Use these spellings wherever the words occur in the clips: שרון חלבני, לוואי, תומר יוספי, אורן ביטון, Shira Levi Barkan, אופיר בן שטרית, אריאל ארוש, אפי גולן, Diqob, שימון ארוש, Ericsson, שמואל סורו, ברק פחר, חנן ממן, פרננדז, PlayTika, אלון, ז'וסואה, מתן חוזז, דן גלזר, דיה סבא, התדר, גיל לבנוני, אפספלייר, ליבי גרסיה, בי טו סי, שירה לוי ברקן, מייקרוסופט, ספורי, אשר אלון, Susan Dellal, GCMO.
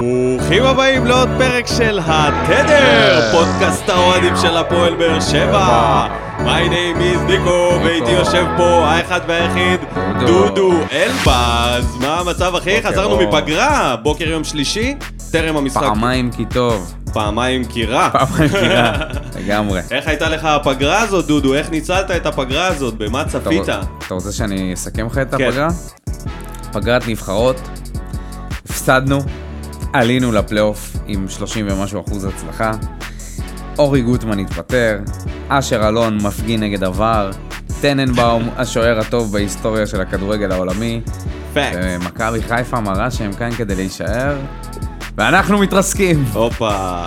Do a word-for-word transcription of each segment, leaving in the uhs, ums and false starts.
ברוכים הבאים לעוד פרק של התדר, פודקאסט האוהדים של הפועל באר שבע. My name is Diqob, ואיתי יושב פה האחד והיחיד, דודו אלבאז. מה המצב אחי? חזרנו מפגרה, בוקר יום שלישי, טרם המשחק. פעמיים כי טוב. פעמיים כי רע. פעמיים כי רע, לגמרי. איך הייתה לך הפגרה הזאת, דודו? איך ניצלת את הפגרה הזאת? במה צפית? אתה רוצה שאני אסכם לך את הפגרה? פגרת נבחרות, הפסדנו, עלינו לפלייאוף עם שלושים ומשהו אחוז הצלחה, אורי גוטמן התפטר, אשר אלון מפגין נגד עבר, טננבאום השוער הטוב בהיסטוריה של הכדורגל העולמי, ומכבי חיפה מראה שהם כאן כדי להישאר, ואנחנו מתרסקים. הופה,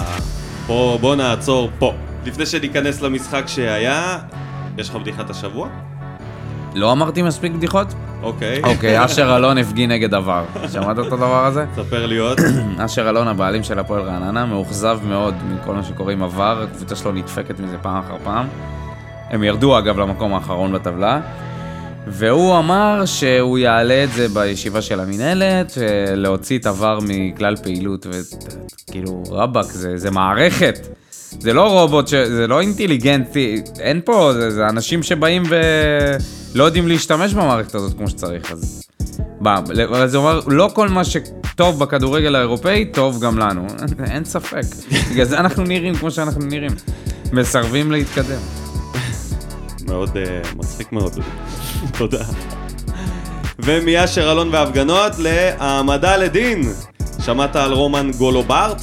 בוא, בוא נעצור פה. לפני שניכנס למשחק שהיה, יש לך בדיחת השבוע? לא אמרתי מספיק בדיחות? אוקיי. אוקיי, אשר אלון הפגין נגד עבר. שמעת אותו דבר הזה? ספר לי עוד. אשר אלון, הבעלים של הפועל רעננה, מאוכזב מאוד מכל מה שקורה עם עבר, הקבוצה שלו נדפקת מזה פעם אחר פעם. הם ירדו אגב למקום האחרון בטבלה, והוא אמר שהוא יעלה את זה בישיבה של המנהלת, להוציא את עבר מכלל פעילות, וכאילו רבק, זה, זה מערכת. זה לא רובוט, זה לא אינטליגנטי, אין פה, זה, זה אנשים שבאים ולא יודעים להשתמש במערכת הזאת כמו שצריך, אז... אבל זה אומר, לא כל מה שטוב בכדורגל האירופאי, טוב גם לנו, אין ספק. בגלל זה אנחנו נראים כמו שאנחנו נראים, מסרבים להתקדם. מאוד uh, מצחיק מאוד, תודה. ומאשר אלון והפגנות להעמדה לדין. שמעת על רומן גולוברט?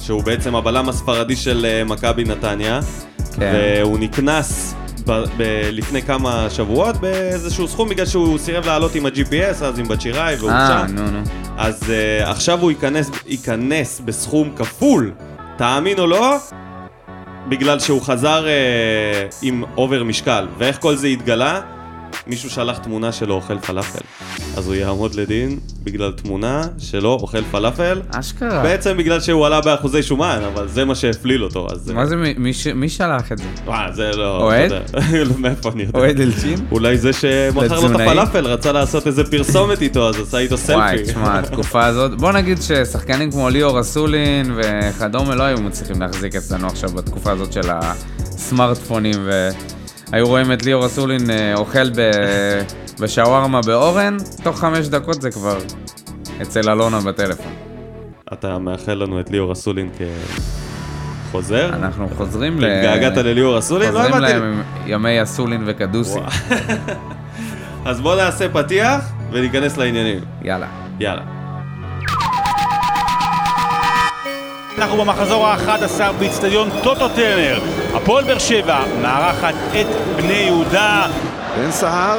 שהוא בעצם הבלם הספרדי של מכבי נתניה, כן. והוא נקנס ב- ב- לפני כמה שבועות באיזשהו סכום, בגלל שהוא סירב לעלות עם ה-ג'י פי אס, אז עם בצ'יראי, והוא שם. נו, נו. אז uh, עכשיו הוא ייכנס, ייכנס בסכום כפול, תאמין או לא? בגלל שהוא חזר uh, עם אובר משקל. ואיך כל זה התגלה? מישהו שלח תמונה שלו אוכל פלאפל. אז הוא יעמוד לדין בגלל תמונה שלו אוכל פלאפל. אשכרה. בעצם בגלל שהוא עלה באחוזי שומן, אבל זה מה שהפליל אותו. מה זה? מי שלח את זה? וואה, זה לא... אוהד? מאיפה אני יודע. אוהד אלצ'ין? אולי זה שמחר לו את הפלאפל, רצה לעשות איזה פרסומת איתו, אז עשה איתו סלפי. וואי, תשמע, התקופה הזאת... בוא נגיד ששחקנים כמו ליאור אסולין וכדומה לא היו מצליחים להחזיק אצלנו עכשיו בתקופה הזאת של הסמארטפונים ו... היו רואים את ליאור אסולין אוכל בשווארמה באורן, תוך חמש דקות זה כבר אצל אלונה בטלפון. אתה מאחל לנו את ליאור אסולין כחוזר? אנחנו חוזרים ל... התגעגעת לליאור אסולין? חוזרים להם ימי אסולין וכדוסי. אז בואו נעשה פתיח וניכנס לעניינים. יאללה. יאללה. אנחנו במחזור ה-אחד עשר באצטדיון טוטו טרנר. הפועל באר שבע מארחת את בני יהודה. בן סער,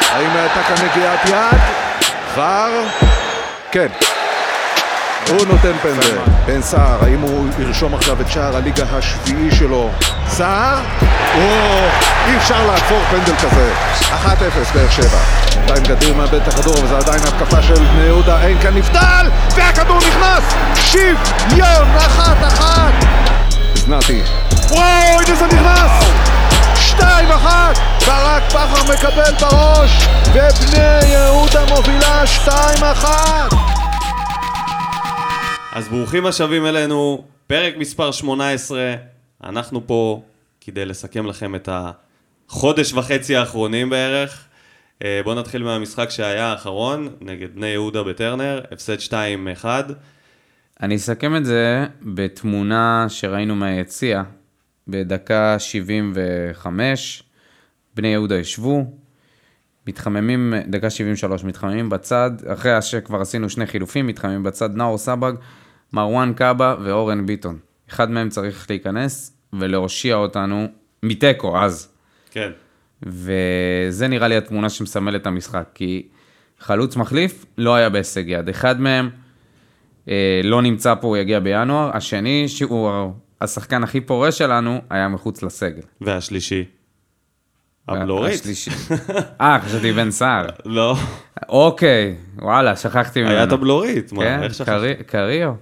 האם הייתה כאן נגיעת יד? עבר, כן. הוא נותן פנדל. בן סער, האם הוא ירשום עכשיו את שער הליגה השביעי שלו? סער? אי אפשר לעצור פנדל כזה. אחת אפס באר שבע. עדיין גדיר מאבד את הכדור, וזה עדיין התקפה של בני יהודה. אין כאן נבדל, והכדור נכנס. שוויון, אחת אחת. זנתי. וואו, הנה זה נכנס! שתיים אחת! ברק פחר מקבל בראש, ובני יהודה מובילה שתיים אחת! אז ברוכים השבים אלינו, פרק מספר שמונה עשרה, אנחנו פה כדי לסכם לכם את החודש וחצי האחרונים בערך. בואו נתחיל מהמשחק שהיה האחרון, נגד בני יהודה בטרנר, הפסד שתיים אחד. אני אסכם את זה בתמונה שראינו מהיציאה, בדקה שבעים וחמש, בני יהודה ישבו, מתחממים, דקה שבעים ושלוש, מתחממים בצד, אחרי שכבר עשינו שני חילופים, מתחממים בצד, נאור סבק, מרואן קאבה ואורן ביטון. אחד מהם צריך להיכנס ולהושיע אותנו מתיקו אז. כן. וזה נראה לי התמונה שמסמל את המשחק, כי חלוץ מחליף לא היה בהישג יד. אחד מהם, לא נמצא פה, הוא יגיע בינואר. השני, שהוא השחקן הכי פורה שלנו, היה מחוץ לסגל. והשלישי? הבלורית? השלישי. אה, חשבתי בן סער. לא. אוקיי, וואלה, שכחתי ממנו. היה את הבלורית, מה? איך שכחתי? כן, קריו.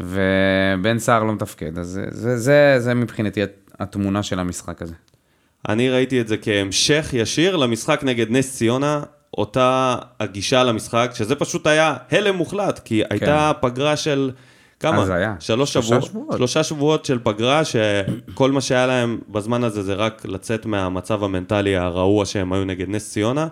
ובן סער לא מתפקד, אז זה מבחינתי התמונה של המשחק הזה. אני ראיתי את זה כהמשך ישיר למשחק נגד נס ציונה, אותה הגישה למשחק, שזה פשוט היה הלם מוחלט, כי הייתה פגרה של כמה? שלוש שבועות. שלושה שבועות של פגרה, שכל מה שהיה להם בזמן הזה זה רק לצאת מהמצב המנטלי הרעוע שהם היו נגד נס ציונה,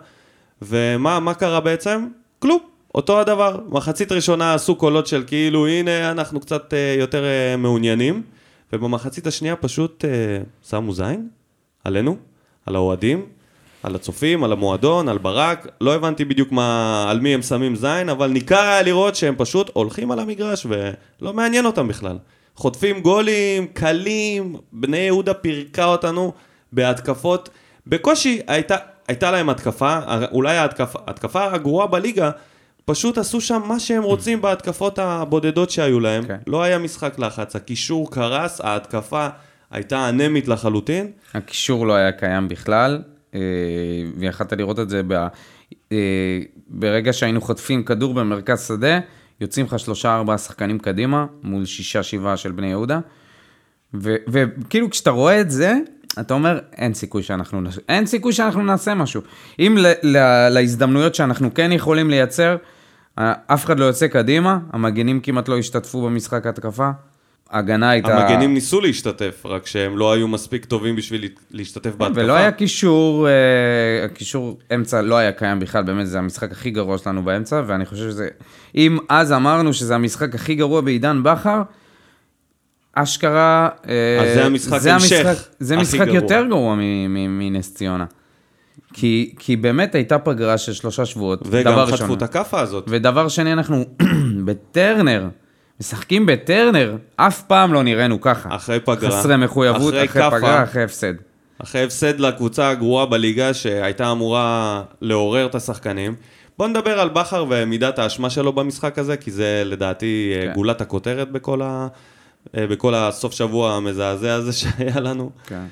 ומה מה קרה בעצם? כלום, אותו הדבר. מחצית ראשונה עשו קולות של כאילו, הנה אנחנו קצת יותר מעוניינים, ובמחצית השנייה פשוט שמו זין עלינו, על האוהדים, על הצופים, על המועדון, על ברק. לא הבנתי בדיוק מה, על מי הם שמים זין, אבל ניכר היה לראות שהם פשוט הולכים על המגרש ולא מעניין אותם בכלל. חוטפים גולים, קלים, בני יהודה פרקה אותנו בהתקפות. בקושי הייתה, הייתה להם התקפה, אולי ההתקפה, התקפה הגרועה בליגה, פשוט עשו שם מה שהם רוצים בהתקפות הבודדות שהיו להם. Okay. לא היה משחק לחץ, הקישור קרס, ההתקפה הייתה אנמית לחלוטין. הקישור לא היה קיים בכלל. ויחלת לראות את זה ברגע שהיינו חוטפים כדור במרכז שדה, יוצאים לך שלושה ארבעה שחקנים קדימה מול שישה שבעה של בני יהודה, וכאילו כשאתה רואה את זה אתה אומר אין סיכוי שאנחנו אין סיכוי שאנחנו נעשה משהו. אם להזדמנויות שאנחנו כן יכולים לייצר אף אחד לא יוצא קדימה, המגנים כמעט לא השתתפו במשחק התקפה, הגנה הייתה... המגנים ניסו להשתתף, רק שהם לא היו מספיק טובים בשביל להשתתף בהתקפה. ולא היה קישור, הקישור אמצע לא היה קיים בכלל, באמת זה המשחק הכי גרוע שלנו באמצע, ואני חושב שזה... אם אז אמרנו שזה המשחק הכי גרוע בעידן בחר, אשכרה... אז זה המשחק המשך. זה משחק יותר גרוע מנס ציונה. כי, כי באמת הייתה פגרה של שלושה שבועות. וגם חטפו את הקפה הזאת. ודבר שני, אנחנו בטרנר, משחקים בטרנר, אף פעם לא נראינו ככה. אחרי פגרה. חסרי מחויבות, אחרי, אחרי פגרה, אחרי הפסד. אחרי הפסד לקבוצה הגרועה בליגה שהייתה אמורה לעורר את השחקנים. בואו נדבר על בחר ומידת האשמה שלו במשחק הזה, כי זה לדעתי כן. גולת הכותרת בכל, ה... בכל הסוף שבוע המזעזע הזה שהיה לנו. כן.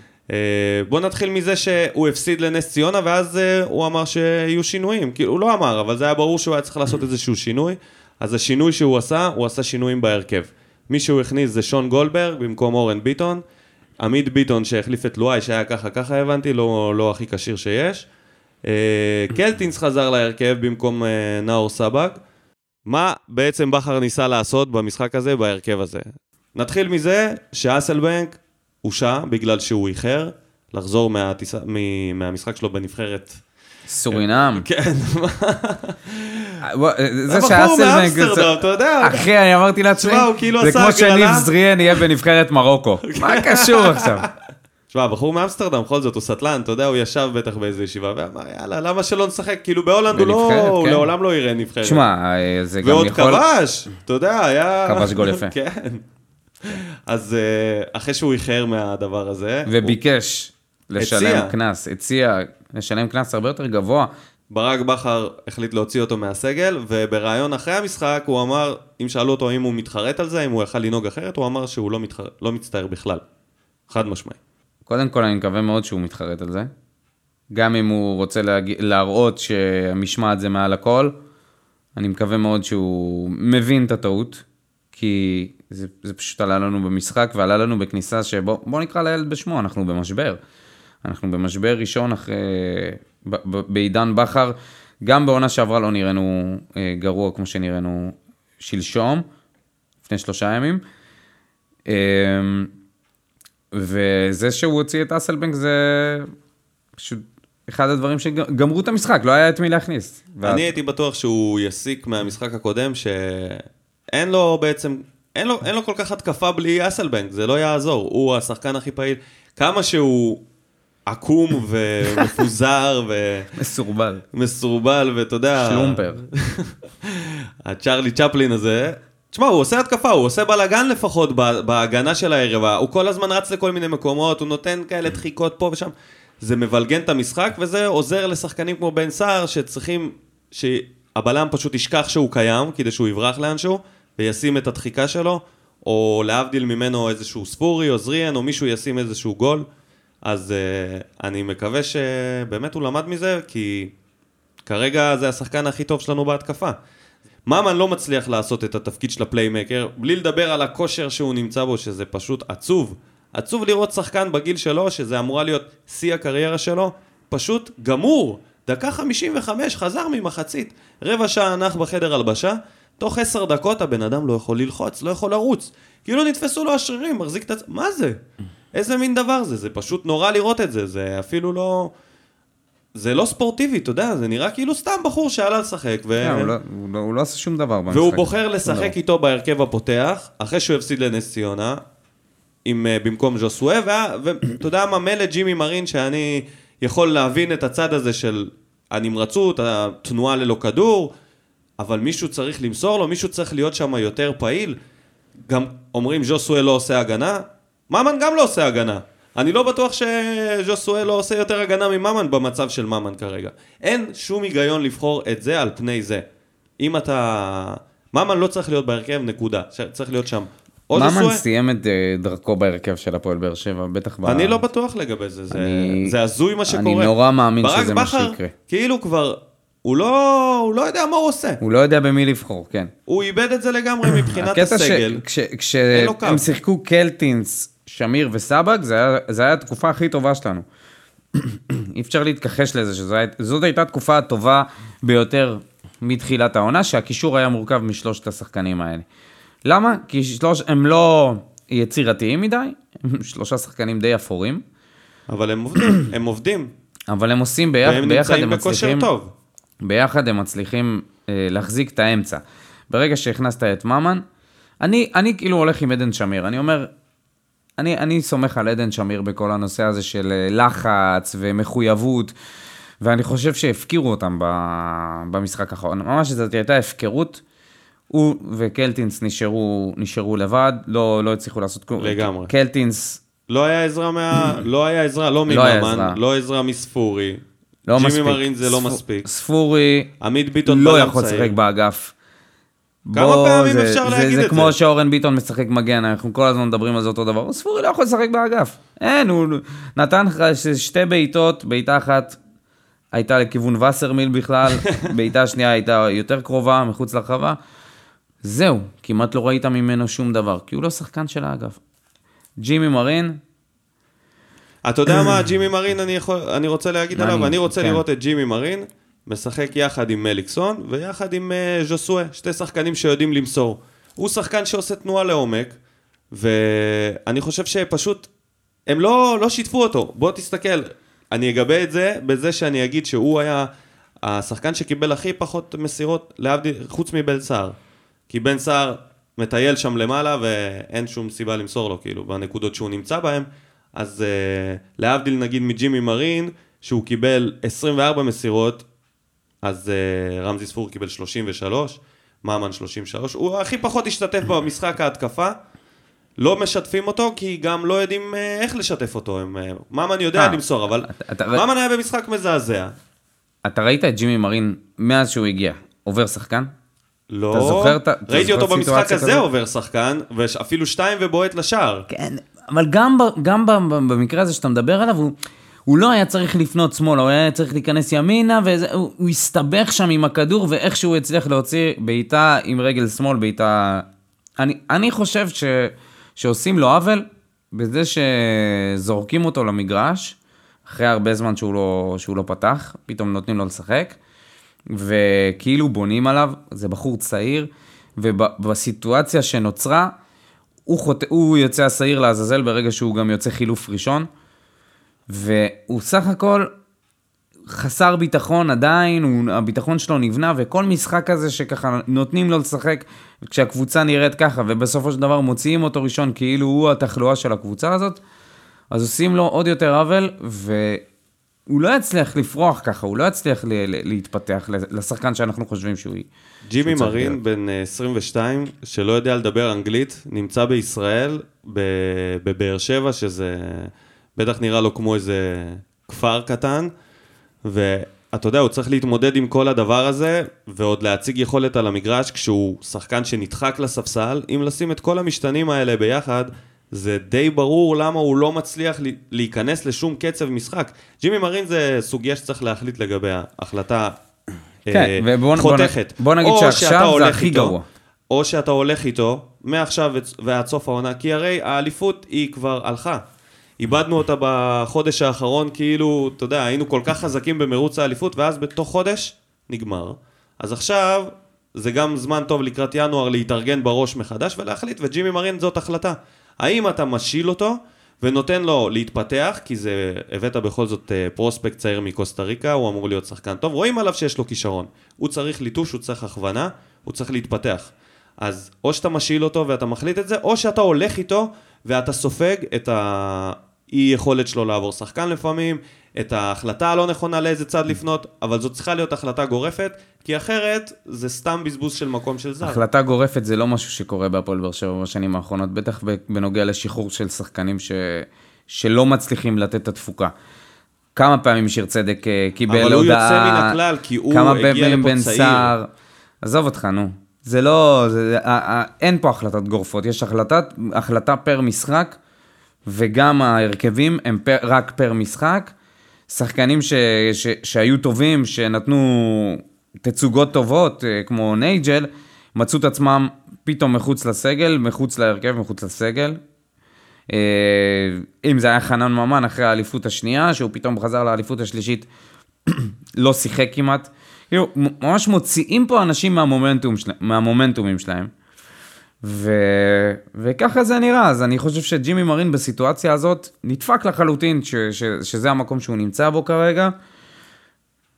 בואו נתחיל מזה שהוא הפסיד לנס ציונה, ואז הוא אמר שיהיו שינויים. כי הוא לא אמר, אבל זה היה ברור שהוא היה צריך לעשות איזשהו שינוי. אז השינוי שהוא עשה, הוא עשה שינויים בהרכב. מי שהוא הכניס זה שון גולברג במקום אורן ביטון, עמית ביטון שהחליף את לוואי שהיה ככה ככה הבנתי, לא, לא הכי קשיר שיש, קלטינס חזר להרכב במקום נאור סבק. מה בעצם בחר ניסה לעשות במשחק הזה, בהרכב הזה? נתחיל מזה שאסלבנק הושע בגלל שהוא איחר לחזור מהטיסה, מהמשחק שלו בנבחרת סורינם. כן, זה שאסלבנק, אחי, אני אמרתי לעצמי, זה כמו שניב זריאן יהיה בנבחרת מרוקו, מה קשור עכשיו? תשמע, בחור מאמסטרדם, בכל זאת הוא סטלן, אתה יודע, הוא ישב בטח באיזו ישיבה ואמר, יאללה, למה שלא נשחק? כאילו בהולנד הוא לעולם לא יראה נבחרת. תשמע, זה גם יכול... ועוד כבש, אתה יודע, היה... כבש גול יפה. כן. אז אחרי שהוא איחר מהדבר הזה... וביקש לשלם קנס, הציע... לשלם קנס הרבה יותר גבוה. ברק בחר החליט להוציא אותו מהסגל, וברעיון אחרי המשחק הוא אמר, אם שאלו אותו אם הוא מתחרט על זה, אם הוא יכל לנהוג אחרת, הוא אמר שהוא לא, מתחר... לא מצטער בכלל. חד משמעי. קודם כל אני מקווה מאוד שהוא מתחרט על זה. גם אם הוא רוצה להג... להראות שהמשמעת זה מעל הכל, אני מקווה מאוד שהוא מבין את הטעות, כי זה, זה פשוט עלה לנו במשחק, ועלה לנו בכניסה שבו, בוא נקרא לילד בשמו, אנחנו במשבר. אנחנו במשבר ראשון אחרי, ב, ב, בעידן בחר, גם בעונה שעברה לא נראינו אה, גרוע כמו שנראינו שלשום, לפני שלושה ימים, אה, וזה שהוא הוציא את אסלבנק זה פשוט אחד הדברים שגמרו את המשחק, לא היה את מי להכניס. ואת... אני הייתי בטוח שהוא יסיק מהמשחק הקודם שאין לו בעצם, אין לו, אין לו כל כך התקפה בלי אסלבנק, זה לא יעזור, הוא השחקן הכי פעיל, כמה שהוא... עקום ומפוזר ו... מסורבל. מסורבל, ואתה יודע... שלומפר. הצ'רלי צ'פלין הזה. תשמע, הוא עושה התקפה, הוא עושה בלגן לפחות בהגנה של הערבה. הוא כל הזמן רץ לכל מיני מקומות, הוא נותן כאלה דחיקות פה ושם. זה מבלגן את המשחק, וזה עוזר לשחקנים כמו בן סער, שצריכים שהבלם פשוט ישכח שהוא קיים, כדי שהוא יברח לאנשהו, וישים את הדחיקה שלו, או להבדיל ממנו איזשהו ספורי או זריאן, או מישהו ישים איזשהו גול. אז uh, אני מקווה שבאמת הוא למד מזה, כי כרגע זה השחקן הכי טוב שלנו בהתקפה. מאמן לא מצליח לעשות את התפקיד של הפליימקר, בלי לדבר על הכושר שהוא נמצא בו, שזה פשוט עצוב. עצוב לראות שחקן בגיל שלו, שזה אמורה להיות שיא הקריירה שלו, פשוט גמור. דקה חמישים וחמש, חזר ממחצית, רבע שעה הנח בחדר הלבשה, תוך עשר דקות הבן אדם לא יכול ללחוץ, לא יכול לרוץ, כאילו נתפסו לו השרירים, מחזיק את הצ... מה זה? איזה מין דבר זה? זה פשוט נורא לראות את זה, זה אפילו לא... זה לא ספורטיבי, אתה יודע, זה נראה כאילו סתם בחור שעלה לשחק. הוא לא עשה שום דבר. והוא בוחר לשחק איתו בהרכב הפותח, אחרי שהוא הפסיד לנס ציונה, במקום ז'וסואה, ואתה יודע מה, מלא ג'ימי מרין, שאני יכול להבין את הצד הזה של הנמרצות, התנועה ללא כדור, אבל מישהו צריך למסור לו, מישהו צריך להיות שם יותר פעיל. גם אומרים ז'וסואה לא עושה הגנה, מאמן גם לא עושה הגנה. אני לא בטוח שז'וסואה לא עושה יותר הגנה מממן במצב של ממן כרגע. אין שום היגיון לבחור את זה על פני זה. אם אתה... ממן לא צריך להיות בהרכב, נקודה. צריך להיות שם. ממן סיים את דרכו בהרכב של הפועל באר שבע, בטח ב... אני לא בטוח לגבי זה. זה הזוי מה שקורה. אני נורא מאמין שזה מה שיקרה. כאילו כבר... הוא לא, הוא לא יודע מה הוא עושה. הוא לא יודע במי לבחור, כן. הוא איבד את זה לגמרי מבחינת הסגל. כשהם שיחקו קלטינס... שמיר וסבק, זה היה, זה היה התקופה הכי טובה שלנו. אי אפשר להתכחש לזה, שזאת הייתה התקופה הטובה ביותר מתחילת העונה, שהקישור היה מורכב משלושת השחקנים האלה. למה? כי שלוש, הם לא יצירתיים מדי, הם שלושה שחקנים די אפורים. אבל הם עובדים, הם עובדים. אבל הם עושים ביחד, והם נמצאים בכושר טוב. ביחד הם מצליחים להחזיק את האמצע. ברגע שהכנסת את ממן, אני, אני כאילו הולך עם עדן שמיר, אני אומר... אני, אני סומך על עדן שמיר בכל הנושא הזה של לחץ ומחויבות, ואני חושב שהפקירו אותם במשחק האחרון. ממש זאת הייתה הפקרות, הוא וקלטינס נשארו, נשארו לבד, לא, לא הצליחו לעשות כלום. לגמרי. קלטינס... לא היה עזרה מה... לא היה עזרה, לא מממן, לא עזרה מספורי. לא מספיק. ג'ימי מרין זה לא מספיק. ספורי... עמית ביטון לא יכול לשחק באגף. כמה פעמים אפשר להגיד את זה? זה כמו שאורן ביטון משחק מגן, אנחנו כל הזמן מדברים על זה אותו דבר, ספורי לא יכול לשחק באגף, אין, הוא נתן שתי בעיטות, בעיטה אחת הייתה לכיוון וסר מיל בכלל, בעיטה שנייה הייתה יותר קרובה, מחוץ לרחבה, זהו, כמעט לא ראית ממנו שום דבר, כי הוא לא שחקן של האגף. ג'ימי מרין, אתה יודע מה, ג'ימי מרין, אני רוצה להגיד עליו, אני רוצה לראות את ג'ימי מרין, משחק יחד עם מליקסון, ויחד עם ז'וסואה, שתי שחקנים שיודעים למסור. הוא שחקן שעושה תנועה לעומק, ואני חושב שפשוט, הם לא, לא שיתפו אותו. בוא תסתכל, אני אגבה את זה, בזה שאני אגיד שהוא היה השחקן שקיבל הכי פחות מסירות, להבדיל, חוץ מבן סער. כי בן סער מטייל שם למעלה, ואין שום סיבה למסור לו, כאילו, בנקודות שהוא נמצא בהם. אז להבדיל, נגיד, מג'ימי מרין, שהוא קיבל עשרים וארבע מסירות, אז uh, רמזי ספור קיבל שלושים ושלוש, מאמן שלושים ושלוש, הוא הכי פחות השתתף במשחק ההתקפה, לא משתפים אותו, כי גם לא יודעים uh, איך לשתף אותו, הם, uh, מאמן יודע למסור, אבל מאמן היה במשחק מזעזע. אתה ראית את ג'ימי מרין מאז שהוא הגיע, עובר שחקן? לא, ראיתי אותו במשחק הזה עובר שחקן, ואפילו שתיים ובועט לשער. כן, אבל גם, גם במקרה הזה שאתה מדבר עליו, הוא... הוא לא היה צריך לפנות שמאלה, הוא היה צריך להיכנס ימינה, והוא הסתבך שם עם הכדור, ואיך שהוא הצליח להוציא בעיטה עם רגל שמאל, בעיטה... אני, אני חושב ש, שעושים לו עוול, בזה שזורקים אותו למגרש, אחרי הרבה זמן שהוא לא, שהוא לא פתח, פתאום נותנים לו לשחק, וכאילו בונים עליו, זה בחור צעיר, ובסיטואציה שנוצרה, הוא, חוט... הוא יוצא השעיר לעזאזל, ברגע שהוא גם יוצא חילוף ראשון, והוא סך הכל חסר ביטחון עדיין, הוא, הביטחון שלו נבנה, וכל משחק הזה שככה נותנים לו לשחק, כשהקבוצה נראית ככה, ובסופו של דבר מוציאים אותו ראשון, כאילו הוא התחלואה של הקבוצה הזאת, אז עושים לו עוד יותר עוול, והוא לא יצליח לפרוח ככה, הוא לא יצליח ל- ל- להתפתח לשחקן שאנחנו חושבים שהוא... ג'ימי מרין, בן עשרים ושתיים, שלא יודע לדבר אנגלית, נמצא בישראל, בבאר שבע, שזה... בטח נראה לו כמו איזה כפר קטן, ואתה יודע, הוא צריך להתמודד עם כל הדבר הזה, ועוד להציג יכולת על המגרש, כשהוא שחקן שנדחק לספסל, אם לשים את כל המשתנים האלה ביחד, זה די ברור למה הוא לא מצליח להיכנס לשום קצב משחק. ג'ימי מרין זה סוגיה שצריך להחליט לגביה, החלטה כן, אה, ובוא, חותכת. בוא נגיד שעכשיו זה הכי איתו, גרוע. או שאתה הולך איתו, מעכשיו ועד סוף העונה, כי הרי האליפות היא כבר הלכה. איבדנו אותה בחודש האחרון, כאילו, אתה יודע, היינו כל כך חזקים במרוץ האליפות, ואז בתוך חודש נגמר. אז עכשיו זה גם זמן טוב לקראת ינואר להתארגן בראש מחדש ולהחליט, וג'ימי מרין זאת החלטה. האם אתה משיל אותו ונותן לו להתפתח, כי זה הבאת בכל זאת פרוספקט צעיר מקוסטה ריקה, הוא אמור להיות שחקן טוב, רואים עליו שיש לו כישרון. הוא צריך ליטוש, הוא צריך הכוונה, הוא צריך להתפתח. אז או שאתה משיל אותו ואתה מחליט את זה, או שאתה הולך איתו ואתה סופג את האי יכולת שלו לעבור שחקן לפעמים, את ההחלטה הלא נכונה לאיזה צד לפנות, אבל זאת צריכה להיות החלטה גורפת, כי אחרת זה סתם בזבוז של מקום של זר. החלטה גורפת זה לא משהו שקורה בהפועל באר שבע בשנים האחרונות, בטח בנוגע לשחרור של שחקנים ש... שלא מצליחים לתת את התפוקה. כמה פעמים שיר צדק קיבל הודעה... אבל הוא יוצא מן הכלל, כי הוא הגיע לפה בן סער. עזוב אותך, נו. זה לא... זה... אין פה החלטת גורפות, יש החלטת, החלטה פר משחק, וגם ההרכבים הם פר... רק פר משחק, שחקנים ש... ש... שהיו טובים, שנתנו תצוגות טובות, כמו נייג'ל, מצאו את עצמם פתאום מחוץ לסגל, מחוץ להרכב, מחוץ לסגל. אם זה היה חנן ממן אחרי האליפות השנייה, שהוא פתאום חזר לאליפות השלישית, לא שיחק כמעט. כאילו, ממש מוציאים פה אנשים מהמומנטום של... מהמומנטומים שלהם. ו... וככה זה נראה. אז אני חושב שג'ימי מרין בסיטואציה הזאת נדפק לחלוטין ש... ש... שזה המקום שהוא נמצא בו כרגע.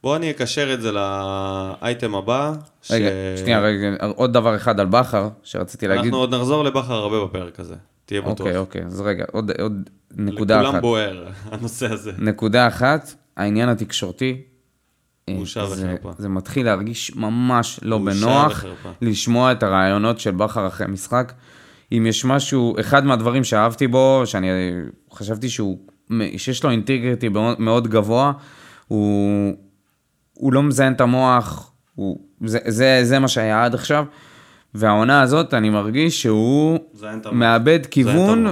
בואו אני אקשר את זה לאייטם הבא. רגע, ש... שנייה, רגע, עוד דבר אחד על בחר שרציתי אנחנו להגיד. אנחנו עוד נחזור לבחר הרבה בפרק הזה. תהיה בטוח. אוקיי, אוקיי, אז רגע, עוד, עוד נקודה לכולם אחת. לכולם בוער, הנושא הזה. נקודה אחת, העניין התקשורתי. בושה וחרפה. זה מתחיל להרגיש ממש לא בנוח לשמוע את הרעיונות של בחר אחרי משחק. אם יש משהו, אחד מהדברים שאהבתי בו, שאני חשבתי שהוא, שיש לו אינטגריטי מאוד גבוה, הוא, הוא לא מזיין את המוח, הוא, זה, זה, זה מה שהיה עד עכשיו, והעונה הזאת אני מרגיש שהוא מאבד כיוון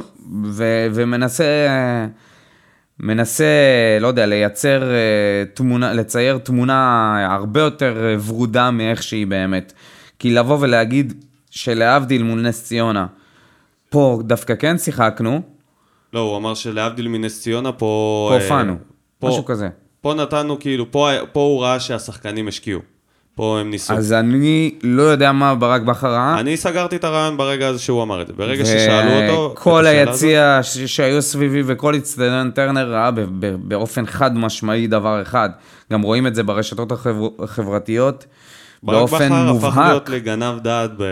ו, ומנסה... מנסה, לא יודע, לייצר תמונה, לצייר תמונה הרבה יותר ורודה מאיך שהיא באמת. כי לבוא ולהגיד שלהבדיל מול נס ציונה, פה דווקא כן שיחקנו. לא, הוא אמר שלהבדיל מנס ציונה פה... פה הופענו, אה, משהו כזה. פה נתנו כאילו, פה, פה הוא ראה שהשחקנים השקיעו. פה הם ניסו. אז אני לא יודע מה ברק בחר ראה. אני סגרתי את הרעיון ברגע הזה שהוא אמר את זה. ברגע ו... ששאלו אותו... כל היציאה ש... שהיו סביבי וכל הצטדיון טרנר ראה ב... ב... באופן חד משמעי דבר אחד. גם רואים את זה ברשתות החברתיות. באופן מובהק. ברק בחר הפך להיות לגנב דעת ב...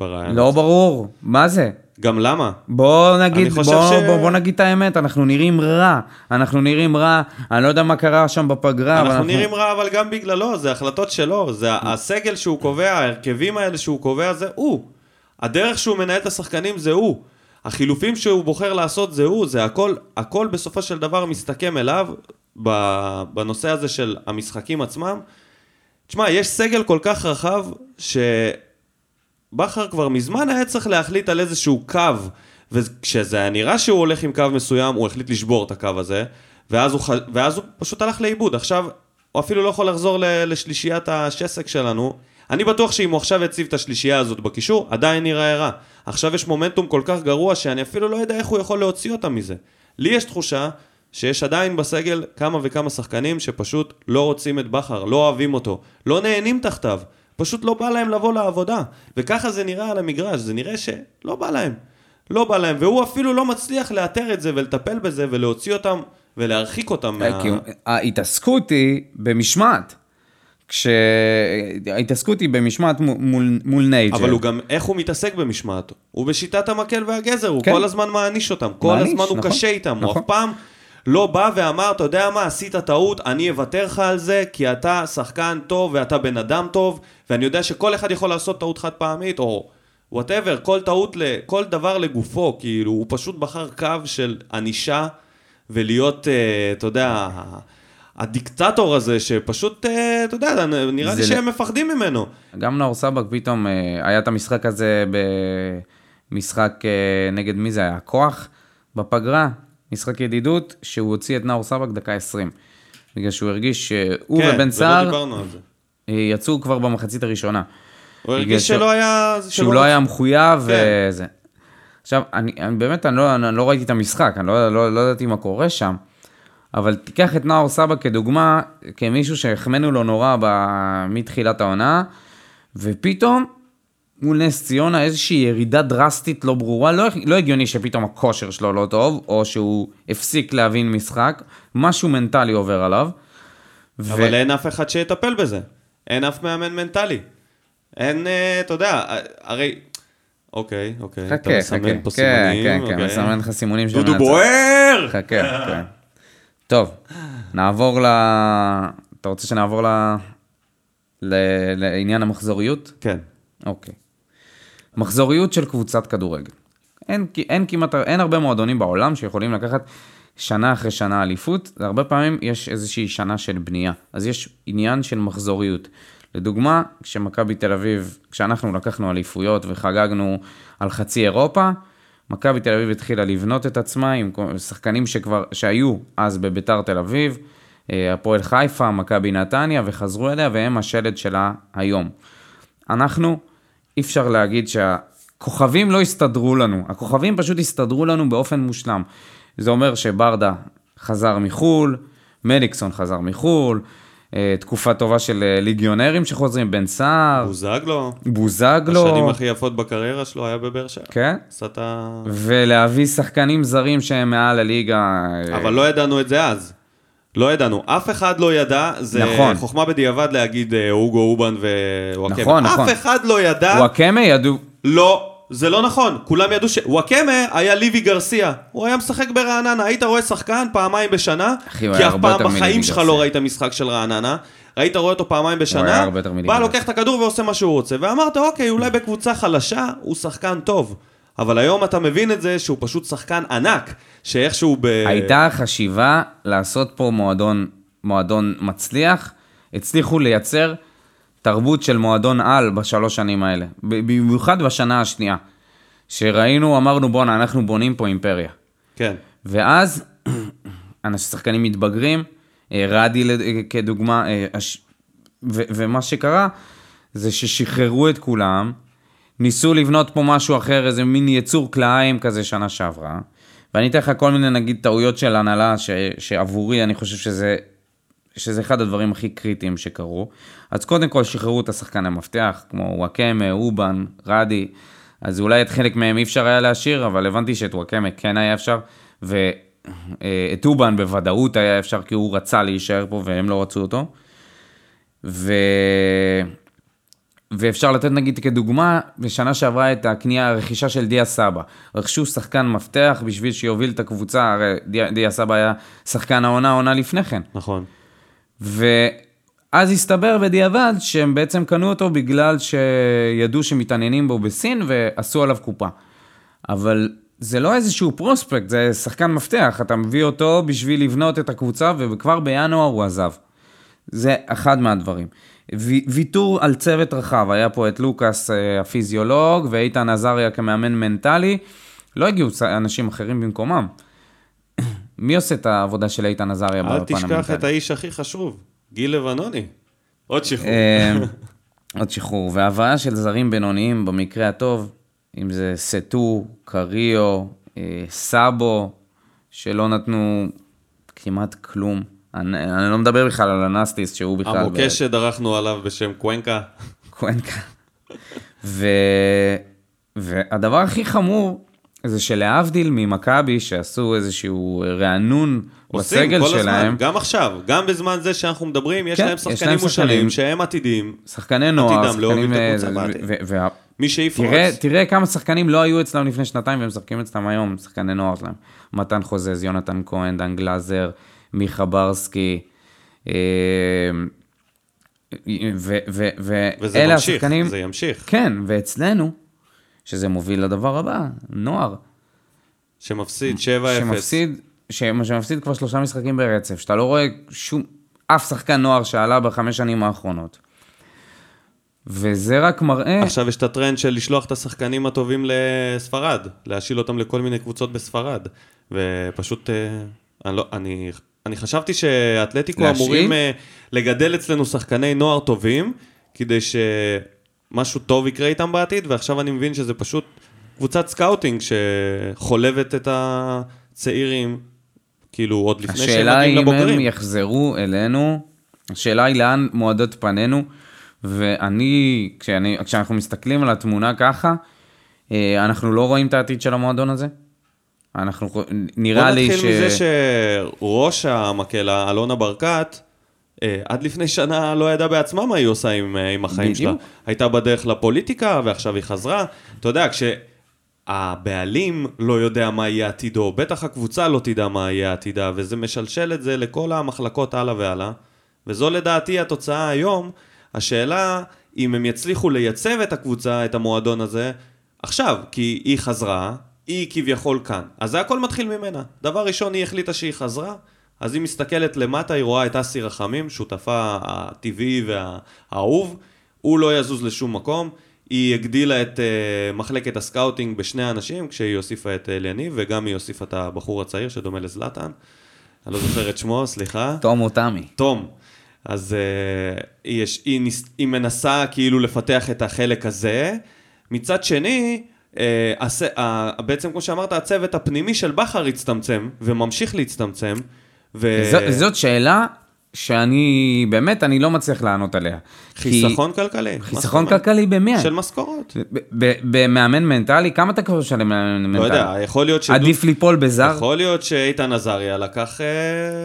ברעיון. לא ברור. מה זה? גם למה? בוא נגיד, בוא, ש... בוא, בוא נגיד את האמת, אנחנו נראים רע, אנחנו נראים רע, אני לא יודע מה קרה שם בפגרה. אנחנו, אנחנו... נראים רע, אבל גם בגללו, זה החלטות שלו, זה הסגל שהוא קובע, ההרכבים האלה שהוא קובע זה הוא. הדרך שהוא מנהל את השחקנים זה הוא. החילופים שהוא בוחר לעשות זה הוא, זה הכל, הכל בסופו של דבר מסתכם אליו, בנושא הזה של המשחקים עצמם. תשמע, יש סגל כל כך רחב ש... בחר כבר מזמן היה צריך להחליט על איזשהו קו, וכשזה נראה שהוא הולך עם קו מסוים, הוא החליט לשבור את הקו הזה, ואז הוא, ואז הוא פשוט הלך לאיבוד. עכשיו, הוא אפילו לא יכול לחזור לשלישיית השסק שלנו. אני בטוח שאם הוא עכשיו יציב את השלישייה הזאת בקישור, עדיין נראה רע. עכשיו יש מומנטום כל כך גרוע, שאני אפילו לא יודע איך הוא יכול להוציא אותה מזה. לי יש תחושה שיש עדיין בסגל כמה וכמה שחקנים שפשוט לא רוצים את בחר, לא אוהבים אותו, לא נהנים תחתיו. פשוט לא בא להם לבוא לעבודה, וככה זה נראה על המגרש, זה נראה שלא בא להם, לא בא להם, והוא אפילו לא מצליח לאתר את זה ולטפל בזה ולהוציא אותם ולהרחיק אותם. ההתעסקות היא במשמעת, כשההתעסקות היא במשמעת מול נייג'ר. אבל הוא גם, איך הוא מתעסק במשמעת? הוא בשיטת המקל והגזר, הוא כל הזמן מעניש אותם, כל הזמן הוא קשה איתם, הוא אף פעם... לא בא ואמר, אתה יודע מה, עשית טעות, אני אוותר לך על זה, כי אתה שחקן טוב ואתה בן אדם טוב, ואני יודע שכל אחד יכול לעשות טעות חד פעמית, או whatever, כל טעות, כל דבר לגופו, כאילו, הוא פשוט בחר קו של אנישה, ולהיות, אתה יודע, הדיקטטור הזה, שפשוט, אתה יודע, נראה לי שהם מפחדים ממנו. גם נאור סבק פתאום, היה את המשחק הזה, במשחק נגד מי זה היה, הכוח בפגרה, משחק ידידות, שהוא הוציא את נאור סבק דקה עשרים. בגלל שהוא הרגיש שהוא כן, ובן סער יצאו כבר במחצית הראשונה. הוא הרגיש שלא היה... שהוא לא היה מחויב כן. וזה. עכשיו, אני, אני באמת, אני לא, אני לא ראיתי את המשחק, אני לא, לא, לא ידעתי מה קורה שם, אבל תיקח את נאור סבק כדוגמה, כמישהו שהחמנו לו נורא מתחילת העונה, ופתאום, מול נס ציונה, איזושהי ירידה דרסטית לא ברורה, לא, לא הגיוני שפתאום הכושר שלו לא טוב, או שהוא הפסיק להבין משחק, משהו מנטלי עובר עליו. אבל ו... אין אף אחד שיטפל בזה. אין אף מאמן מנטלי. אין, אה, אתה יודע, הרי... אוקיי, אוקיי. חכה, אתה מסמן חכה, פה סימונים. כן, אוקיי. כן, מסמן לך סימונים של מנצח. דודו בוער! חכה, כן. טוב, נעבור ל... אתה רוצה שנעבור ל... ל... לעניין המחזוריות? כן. אוקיי. מחזוריות של קבוצת כדורגל. אין, אין, כמעט, אין הרבה מועדונים בעולם שיכולים לקחת שנה אחרי שנה אליפות, הרבה פעמים יש איזושהי שנה של בנייה. אז יש עניין של מחזוריות. לדוגמה, כשמכבי תל אביב, כשאנחנו לקחנו אליפויות וחגגנו על חצי אירופה, מכבי תל אביב התחילה לבנות את עצמה עם שחקנים שכבר, שהיו אז בביתר תל אביב, הפועל חיפה, מכבי נתניה, וחזרו אליה, והם השלד שלה היום. אנחנו, אי אפשר להגיד שהכוכבים לא הסתדרו לנו. הכוכבים פשוט הסתדרו לנו באופן מושלם. זה אומר שברדה חזר מחול, מליקסון חזר מחול, תקופה טובה של ליגיונרים שחוזרים, בן סער. בוזגלו. בוזגלו. השנים הכי יפות בקריירה שלו היה בבאר שבע. כן. סתה... ולהביא שחקנים זרים שהם מעל הליגה. אבל לא ידענו את זה אז. לא ידענו. אף אחד לא ידע. זה נכון. חוכמה בדיעבד להגיד אוגו אובן ווואקמה. נכון, אף נכון. אף אחד לא ידע. וואקמה ידעו. לא. זה לא נכון, כולם ידעו שוואקמה היה ליבי גרסיה, הוא היה משחק ברעננה, היית רואה שחקן פעמיים בשנה, כי אף פעם בחיים שלך לא ראית משחק של רעננה, היית רואה אותו פעמיים בשנה, בא לוקח את הכדור ועושה מה שהוא רוצה, ואמרת אוקיי, אולי בקבוצה חלשה הוא שחקן טוב, אבל היום אתה מבין את זה שהוא פשוט שחקן ענק, שאיכשהו ב... הייתה חשיבה לעשות פה מועדון, מועדון מצליח, הצליחו לייצר... תרבות של מועדון על בשלוש שנים האלה, במיוחד בשנה השנייה, שראינו, אמרנו בונה, אנחנו בונים פה אימפריה. כן. ואז, השחקנים מתבגרים, רדי כדוגמה, ומה שקרה, זה ששחררו את כולם, ניסו לבנות פה משהו אחר, איזה מין יצור כלאיים כזה שנה שעברה, ואני אתן לך כל מיני, נגיד, טעויות של הנהלה, שעבורי אני חושב שזה... שזה אחד הדברים הכי קריטיים שקרו. אז קודם כל שחררו את השחקן המפתח, כמו וואקמה, אובן, רדי, אז אולי את חלק מהם אי אפשר היה להשאיר, אבל הבנתי שאת וואקמה כן היה אפשר, ואת אובן בוודאות היה אפשר, כי הוא רצה להישאר פה והם לא רצו אותו. ו... ואפשר לתת נגיד כדוגמה, בשנה שעברה את הקנייה, הרכישה של דיה סבא. רכשו שחקן מפתח בשביל שיוביל את הקבוצה, הרי דיה, דיה סבא היה שחקן העונה, העונה לפני כן. נכון. ואז הסתבר בדיעבד שהם בעצם קנו אותו בגלל שידעו שמתעניינים בו בסין ועשו עליו קופה. אבל זה לא איזשהו פרוספקט, זה שחקן מפתח, אתה מביא אותו בשביל לבנות את הקבוצה וכבר בינואר הוא עזב. זה אחד מהדברים. ויתור על צוות רחב, היה פה את לוקאס הפיזיולוג ואיתן עזריה כמאמן מנטלי, לא הגיעו אנשים אחרים במקומם. מי עושה את העבודה של איתן עזריה? אל תשכח את האיש הכי חשוב, גיל לבנוני. עוד שחרור. עוד שחרור. וההבאה של זרים בינוניים, במקרה הטוב, אם זה סטו, קריו, סאבו, שלא נתנו כמעט כלום. אני לא מדבר בכלל על הנסטיס, שהוא בכלל... המוקש שדרכנו עליו בשם קוונקה. קוונקה. והדבר הכי חמור... זה שלהבדיל ממכבי שעשו איזשהו רענון בסגל שלהם. גם עכשיו, גם בזמן זה שאנחנו מדברים, יש להם שחקנים מושלים שהם עתידים. שחקני נוער, שחקנים... מי שאיפה. תראה כמה שחקנים לא היו אצלם לפני שנתיים, והם שחקים אצלם היום, שחקני נוער שלהם. מתן חוזז, יונתן כהן, דן גלזר, מיכה ברסקי, ואלה השחקנים... וזה ימשיך. כן, ואצלנו, שזה מוביל לדבר הבא, נוער. שמפסיד שבע אפס. שמפסיד, שמפסיד כבר שלושה משחקים ברצף, שאתה לא רואה שום, אף שחקן נוער שעלה בחמש שנים האחרונות. וזה רק מראה... עכשיו יש את הטרנד של לשלוח את השחקנים הטובים לספרד, להשיל אותם לכל מיני קבוצות בספרד, ופשוט, אני לא, אני... אני חשבתי שהאתלטיקו אמורים לגדל אצלנו שחקני נוער טובים, כדי ש... משהו טוב יקרה איתם בעתיד, ועכשיו אני מבין שזה פשוט קבוצת סקאוטינג שחולבת את הצעירים, כאילו עוד לפני שהם מגיעים לבוגרים. השאלה אם הם יחזרו אלינו, השאלה היא לאן מועדות פנינו, ואני, כשאני, כשאנחנו מסתכלים על התמונה ככה, אנחנו לא רואים את העתיד של המועדון הזה. אנחנו, נראה לי ש... בוא נתחיל מזה שראש המקלה, אלונה ברקת, עד לפני שנה לא ידעה בעצמה מה היא עושה עם, עם החיים שלה. הייתה בדרך לפוליטיקה, ועכשיו היא חזרה. אתה יודע, כשהבעלים לא יודע מה יהיה עתידו, בטח הקבוצה לא תדע מה יהיה עתידה, וזה משלשל את זה לכל המחלקות הלאה והלאה. וזו לדעתי התוצאה היום. השאלה, אם הם יצליחו לייצב את הקבוצה, את המועדון הזה, עכשיו, כי היא חזרה, היא כביכול כאן. אז זה הכל מתחיל ממנה. דבר ראשון, היא החליטה שהיא חזרה, אז היא מסתכלת למטה, היא רואה את אסי רחמים, שותפה הטבעי והאהוב, הוא לא יזוז לשום מקום, היא הגדילה את uh, מחלקת הסקאוטינג בשני האנשים, כשהיא הוסיפה את אליני, וגם היא הוסיפה את הבחור הצעיר, שדומה לזלטן, אני לא זוכר את שמו, סליחה. תום או תמי. תום. אז uh, היא, יש, היא, ניס, היא מנסה כאילו לפתח את החלק הזה, מצד שני, בעצם כמו שאמרת, הצוות הפנימי של בחר הצטמצם, וממשיך להצטמצם. זאת שאלה שאני, באמת, אני לא מצליח לענות עליה. חיסכון כלכלי. חיסכון כלכלי במאה. של משכורות. במאמן מנטלי, כמה אתה כבר שלם מאמן מנטלי? לא יודע, יכול להיות ש... עדיף ליפול בזר? יכול להיות שאיתן עזריה לקח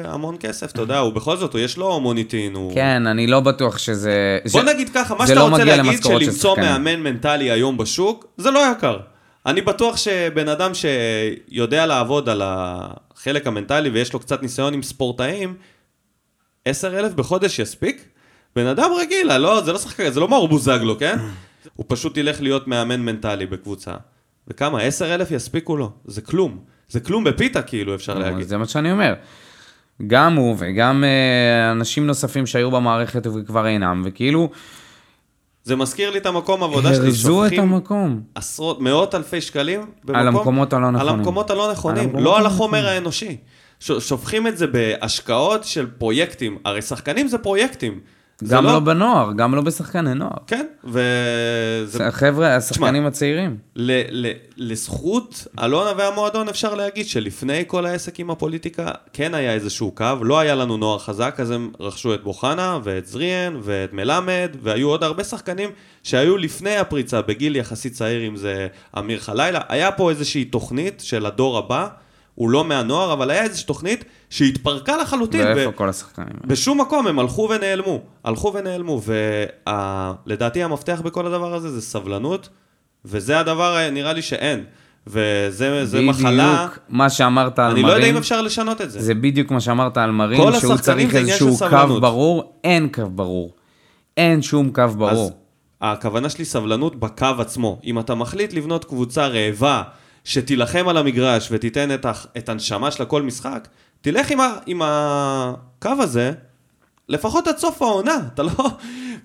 המון כסף, אתה יודע, ובכל זאת, יש לו מוניטין. כן, אני לא בטוח שזה... בוא נגיד ככה, מה שאתה רוצה להגיד, שלמצוא מאמן מנטלי היום בשוק, זה לא יקר. אני בטוח שבן אדם שיודע לעבוד על החלק המנטלי, ויש לו קצת ניסיון עם ספורטאים, עשר אלף בחודש יספיק? בן אדם רגיל, לא, זה לא שחק, זה לא מאור בוזגלו, כן? הוא פשוט ילך להיות מאמן מנטלי בקבוצה. וכמה? עשר אלף יספיקו לו. זה כלום. זה כלום בפיתה, כאילו, אפשר להגיד. זה מה שאני אומר. גם הוא וגם אנשים נוספים שהיו במערכת וכבר אינם, וכאילו... זה מזכיר לי את המקום עבודה שלי, שופכים עשרות, מאות אלפי שקלים במקום, על המקומות הלא נכונים. על המקומות הלא נכונים, לא על החומר האנושי. שופכים את זה בהשקעות של פרויקטים, הרי שחקנים זה פרויקטים. גם לא בנוער, גם לא בשחקני נוער. כן, וזה... חבר'ה, השחקנים הצעירים. לזכות אלונה והמועדון אפשר להגיד שלפני כל העסק עם הפוליטיקה, כן היה איזשהו קו, לא היה לנו נוער חזק, אז הם רכשו את בוחנה ואת זריאן ואת מלמד, והיו עוד הרבה שחקנים שהיו לפני הפריצה, בגיל יחסית צעיר, אם זה אמיר חלילה, היה פה איזושהי תוכנית של הדור הבא, הוא לא מהנוער, אבל היה איזושהי תוכנית שהתפרקה לחלוטין. ואיפה כל השחקנים? בשום מקום, הם הלכו ונעלמו. הלכו ונעלמו, ולדעתי המפתח בכל הדבר הזה זה סבלנות, וזה הדבר, נראה לי שאין. וזה מחלה... בדיוק מה שאמרת על מרין. אני לא יודע אם אפשר לשנות את זה. זה בדיוק מה שאמרת על מרין, שהוא צריך איזשהו קו ברור. אין קו ברור. אין שום קו ברור. אז הכוונה שלי סבלנות בקו עצמו. אם אתה מחליט לבנות קבוצה רעבה, שתילחם על המגרש ותיתן את, הח... את הנשמה של כל משחק, תלך עם, ה... עם הקו הזה, לפחות עד סוף העונה, אתה לא...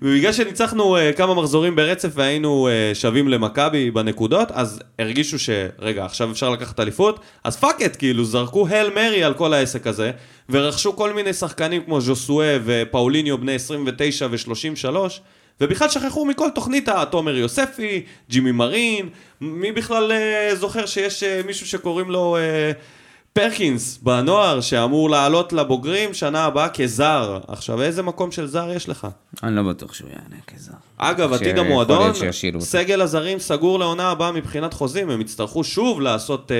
בגלל שניצחנו uh, כמה מחזורים ברצף והיינו uh, שווים למכבי בנקודות, אז הרגישו שרגע, עכשיו אפשר לקחת אליפות, אז פאק את, כאילו, זרקו הל מרי על כל העסק הזה, ורכשו כל מיני שחקנים כמו ז'וסואה ופאוליניו בני עשרים ותשע ו-שלושים ושלוש, ובכלל שכחו מכל תוכנית התומר יוספי, ג'ימי מרין, מי בכלל זוכר שיש מישהו שקוראים לו פרקינס בנוער, שאמור לעלות לבוגרים שנה הבאה כזר. עכשיו, איזה מקום של זר יש לך? אני לא בטוח שהוא יענה כזר. אגב, עתיד המועדון, סגל הזרים סגור לעונה הבאה מבחינת חוזים, הם יצטרכו שוב לעשות,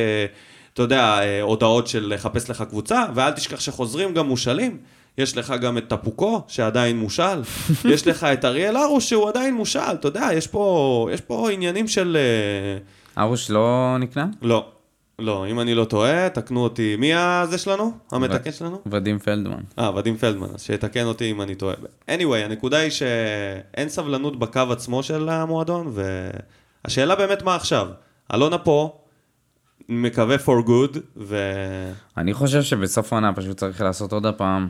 אתה יודע, הודעות של לחפש לך קבוצה, ואל תשכח שחוזרים גם מושלים. יש לך גם את טפוקו, שעדיין מושל, יש לך את אריאל ארוש, שהוא עדיין מושל, אתה יודע, יש פה, יש פה עניינים של... ארוש לא נקנה? לא, לא, אם אני לא טועה, תקנו אותי, מי הזה שלנו? המתקן ו... שלנו? ודים פלדמן. אה, ודים פלדמן, אז שיתקן אותי אם אני טועה. anyway, הנקודה היא שאין סבלנות בקו עצמו של המועדון, והשאלה באמת מה עכשיו? אלונה פה, מקווה for good, ו... אני חושב שבסוף העונה פשוט צריך לעשות עוד הפעם,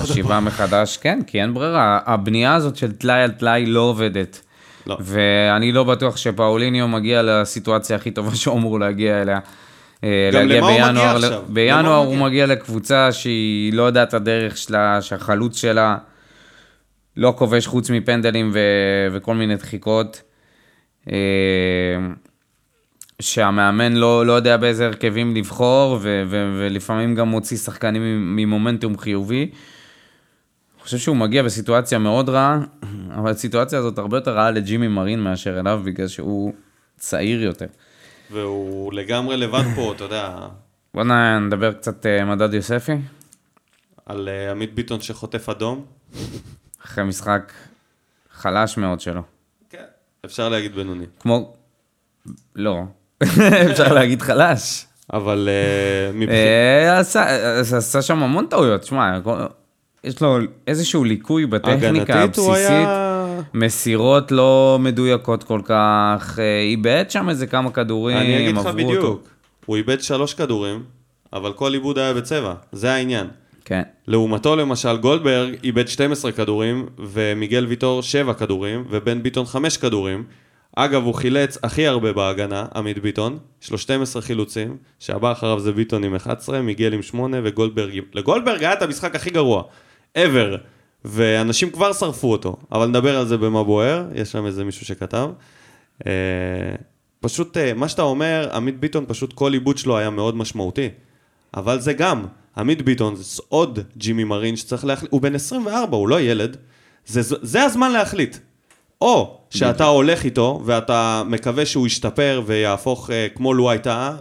חשיבה מחדש, כן, כי אין ברירה. הבנייה הזאת של תלאי על תלאי לא עובדת. לא. ואני לא בטוח שפאוליניו מגיע לסיטואציה הכי טובה שאומרו להגיע אליה. גם למה הוא מגיע עכשיו? בינואר הוא מגיע לקבוצה שהיא לא יודעת הדרך שלה, שהחלוץ שלה לא כובש חוץ מפנדלים ו- וכל מיני דחיקות. שהמאמן לא, לא יודע באיזה הרכבים לבחור, ו, ו, ולפעמים גם מוציא שחקנים ממומנטום חיובי. אני חושב שהוא מגיע בסיטואציה מאוד רעה, אבל הסיטואציה הזאת הרבה יותר רעה לג'ימי מרין מאשר אליו, בגלל שהוא צעיר יותר. והוא לגמרי לבד פה, אתה יודע. בוא נדבר קצת מדד יוספי. על עמית ביטון שחוטף אדום. אחרי משחק חלש מאוד שלו. כן, אפשר להגיד בינוני. כמו... לא. אפשר להגיד חלש. אבל מבחינת... עשה שם המון טעויות, שמע, יש לו איזשהו ליקוי בטכניקה הבסיסית, מסירות לא מדויקות כל כך, איבד שם איזה כמה כדורים, אני אגיד לך בדיוק, הוא איבד שלוש כדורים, אבל כל איבוד היה בצבע, זה העניין. כן. לעומתו למשל גולדברג איבד שתים עשרה כדורים, ומיגל ויטור שבע כדורים, ובן ביטון חמש כדורים, אגב, הוא חילץ הכי הרבה בהגנה, עמית ביטון, יש לו שתים עשרה חילוצים, שהבא אחריו זה ביטון עם אחת עשרה, מיגל עם שמונה וגולדברג. לגולדברג היה את המשחק הכי גרוע, ever, ואנשים כבר שרפו אותו, אבל נדבר על זה במה בוער, יש שם איזה מישהו שכתב. אה, פשוט, אה, מה שאתה אומר, עמית ביטון פשוט כל עיבוד שלו היה מאוד משמעותי, אבל זה גם, עמית ביטון, זה עוד ג'ימי מרין שצריך להחליט, הוא בן עשרים וארבע, הוא לא ילד, זה, זה הזמן להחליט. או שאתה הולך איתו ואתה מקווה שהוא ישתפר ויהפוך כמו לוואי תא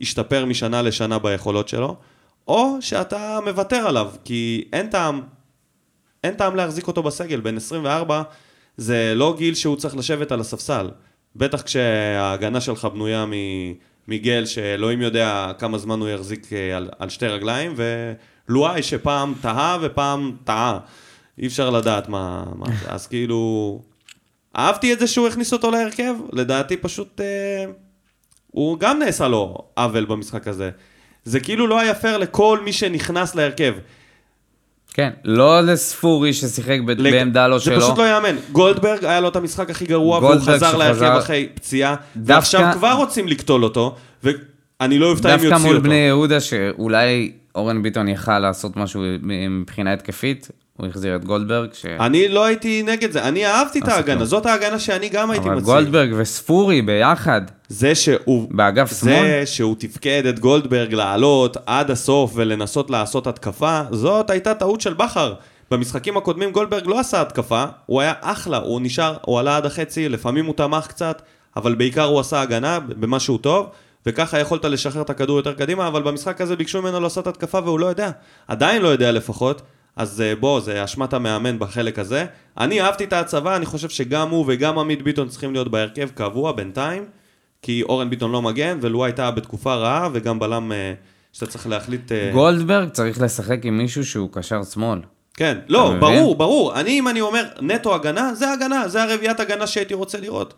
וישתפר משנה לשנה ביכולות שלו, או שאתה מוותר עליו, כי אין טעם, אין טעם להחזיק אותו בסגל. בין עשרים וארבע זה לא גיל שהוא צריך לשבת על הספסל, בטח כשההגנה שלך בנויה מגיל שאלוהים יודע כמה זמן הוא יחזיק על, על שתי רגליים, ולוואי שפעם תאה ופעם תאה, אי אפשר לדעת מה, מה זה, אז כאילו, אהבתי את זה שהוא הכניס אותו להרכב, לדעתי פשוט, אה, הוא גם נעשה לו עוול במשחק הזה, זה כאילו לא היה פייר לכל מי שנכנס להרכב. כן, לא לספורי ששיחק לג... בעמדה לו שלו. זה פשוט לא יאמן, גולדברג היה לו את המשחק הכי גרוע, והוא חזר להרכב אחרי פציעה, דווקא... ועכשיו כבר רוצים לקטול אותו, ואני לא אופתע אם יוציאו אותו. דווקא מול בני יהודה, שאולי אורן ביטון יכל לעשות משהו מבחינה התקפית, הוא החזיר את גולדברג. ש... אני לא הייתי נגד זה, אני אהבתי את ההגנה, זאת ההגנה שאני גם הייתי מציע. אבל גולדברג וספורי ביחד, זה שהוא, באגף שמאל, זה שהוא תפקד את גולדברג לעלות עד הסוף ולנסות לעשות התקפה, זאת הייתה טעות של בחר. במשחקים הקודמים גולדברג לא עשה התקפה, הוא היה אחלה, הוא נשאר, הוא עלה עד החצי, לפעמים הוא תמך קצת, אבל בעיקר הוא עשה הגנה במה שהוא טוב, וככה יכולת לשחרר את הכדור יותר קדימה, אבל במשחק הזה ביקשו ממנו לעשות התקפה והוא לא יודע, עדיין לא יודע לפחות. אז בוא, זה אשמת המאמן בחלק הזה. אני אהבתי את ההצבה, אני חושב שגם הוא וגם עמית ביטון צריכים להיות בהרכב קבוע בינתיים, כי אורן ביטון לא מגן, ולו הייתה בתקופה רעה, וגם בלם שאתה צריך להחליט... גולדברג צריך לשחק עם מישהו שהוא קשר שמאל. כן, לא, ברור, ברור. אני, אם אני אומר נטו הגנה, זה הגנה, זה הרביעת הגנה שהייתי רוצה לראות.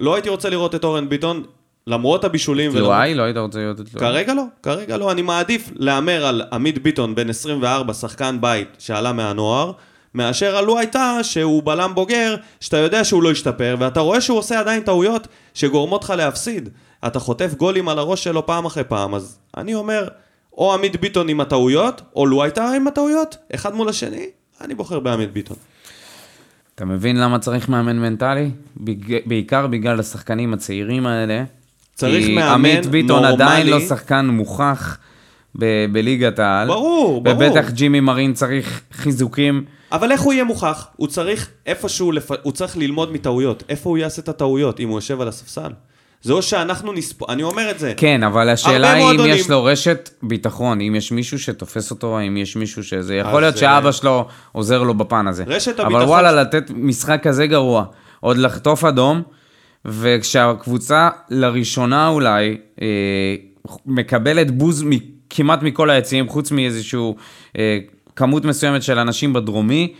לא הייתי רוצה לראות את אורן ביטון, למרות הבישולים... לואי, לא היית רוצה להיות את לואי. כרגע לא, כרגע לא. אני מעדיף לאמר על עמית ביטון בן עשרים וארבע, שחקן בית שעלה מהנוער, מאשר על לואי תא, שהוא בלם בוגר, שאתה יודע שהוא לא ישתפר, ואתה רואה שהוא עושה עדיין טעויות שגורמות לך להפסיד. אתה חוטף גולים על הראש שלו פעם אחרי פעם, אז אני אומר, או עמית ביטון עם הטעויות, או לואי תא עם הטעויות, אחד מול השני, אני בוחר בעמית ביטון. אתה מבין למה צריך מאמן מנטלי? בעיקר בגלל השחקנים הצעירים האלה. צריך מאמן נורמלי. עמית ביטון עדיין לא שחקן מוכח בליגת העל. ברור, ברור. ובטח ג'ימי מרין צריך חיזוקים. אבל איך הוא יהיה מוכח? הוא צריך איפשהו, הוא צריך ללמוד מטעויות. איפה הוא יעשה את הטעויות אם הוא יושב על הספסל? זה או שאנחנו נספ... אני אומר את זה. כן, אבל השאלה היא אם יש לו רשת ביטחון, אם יש מישהו שתופס אותו, אם יש מישהו שזה... יכול להיות שאבא שלו עוזר לו בפן הזה. רשת הביטחון... אבל וואלה, לתת משחק כזה גרוע, עוד לחטוף אדום, וכשהקבוצה לראשונה אולי אה, מקבלת בוז כמעט מכל היציעים, חוץ מאיזשהו אה, כמות מסוימת של אנשים בדרומי,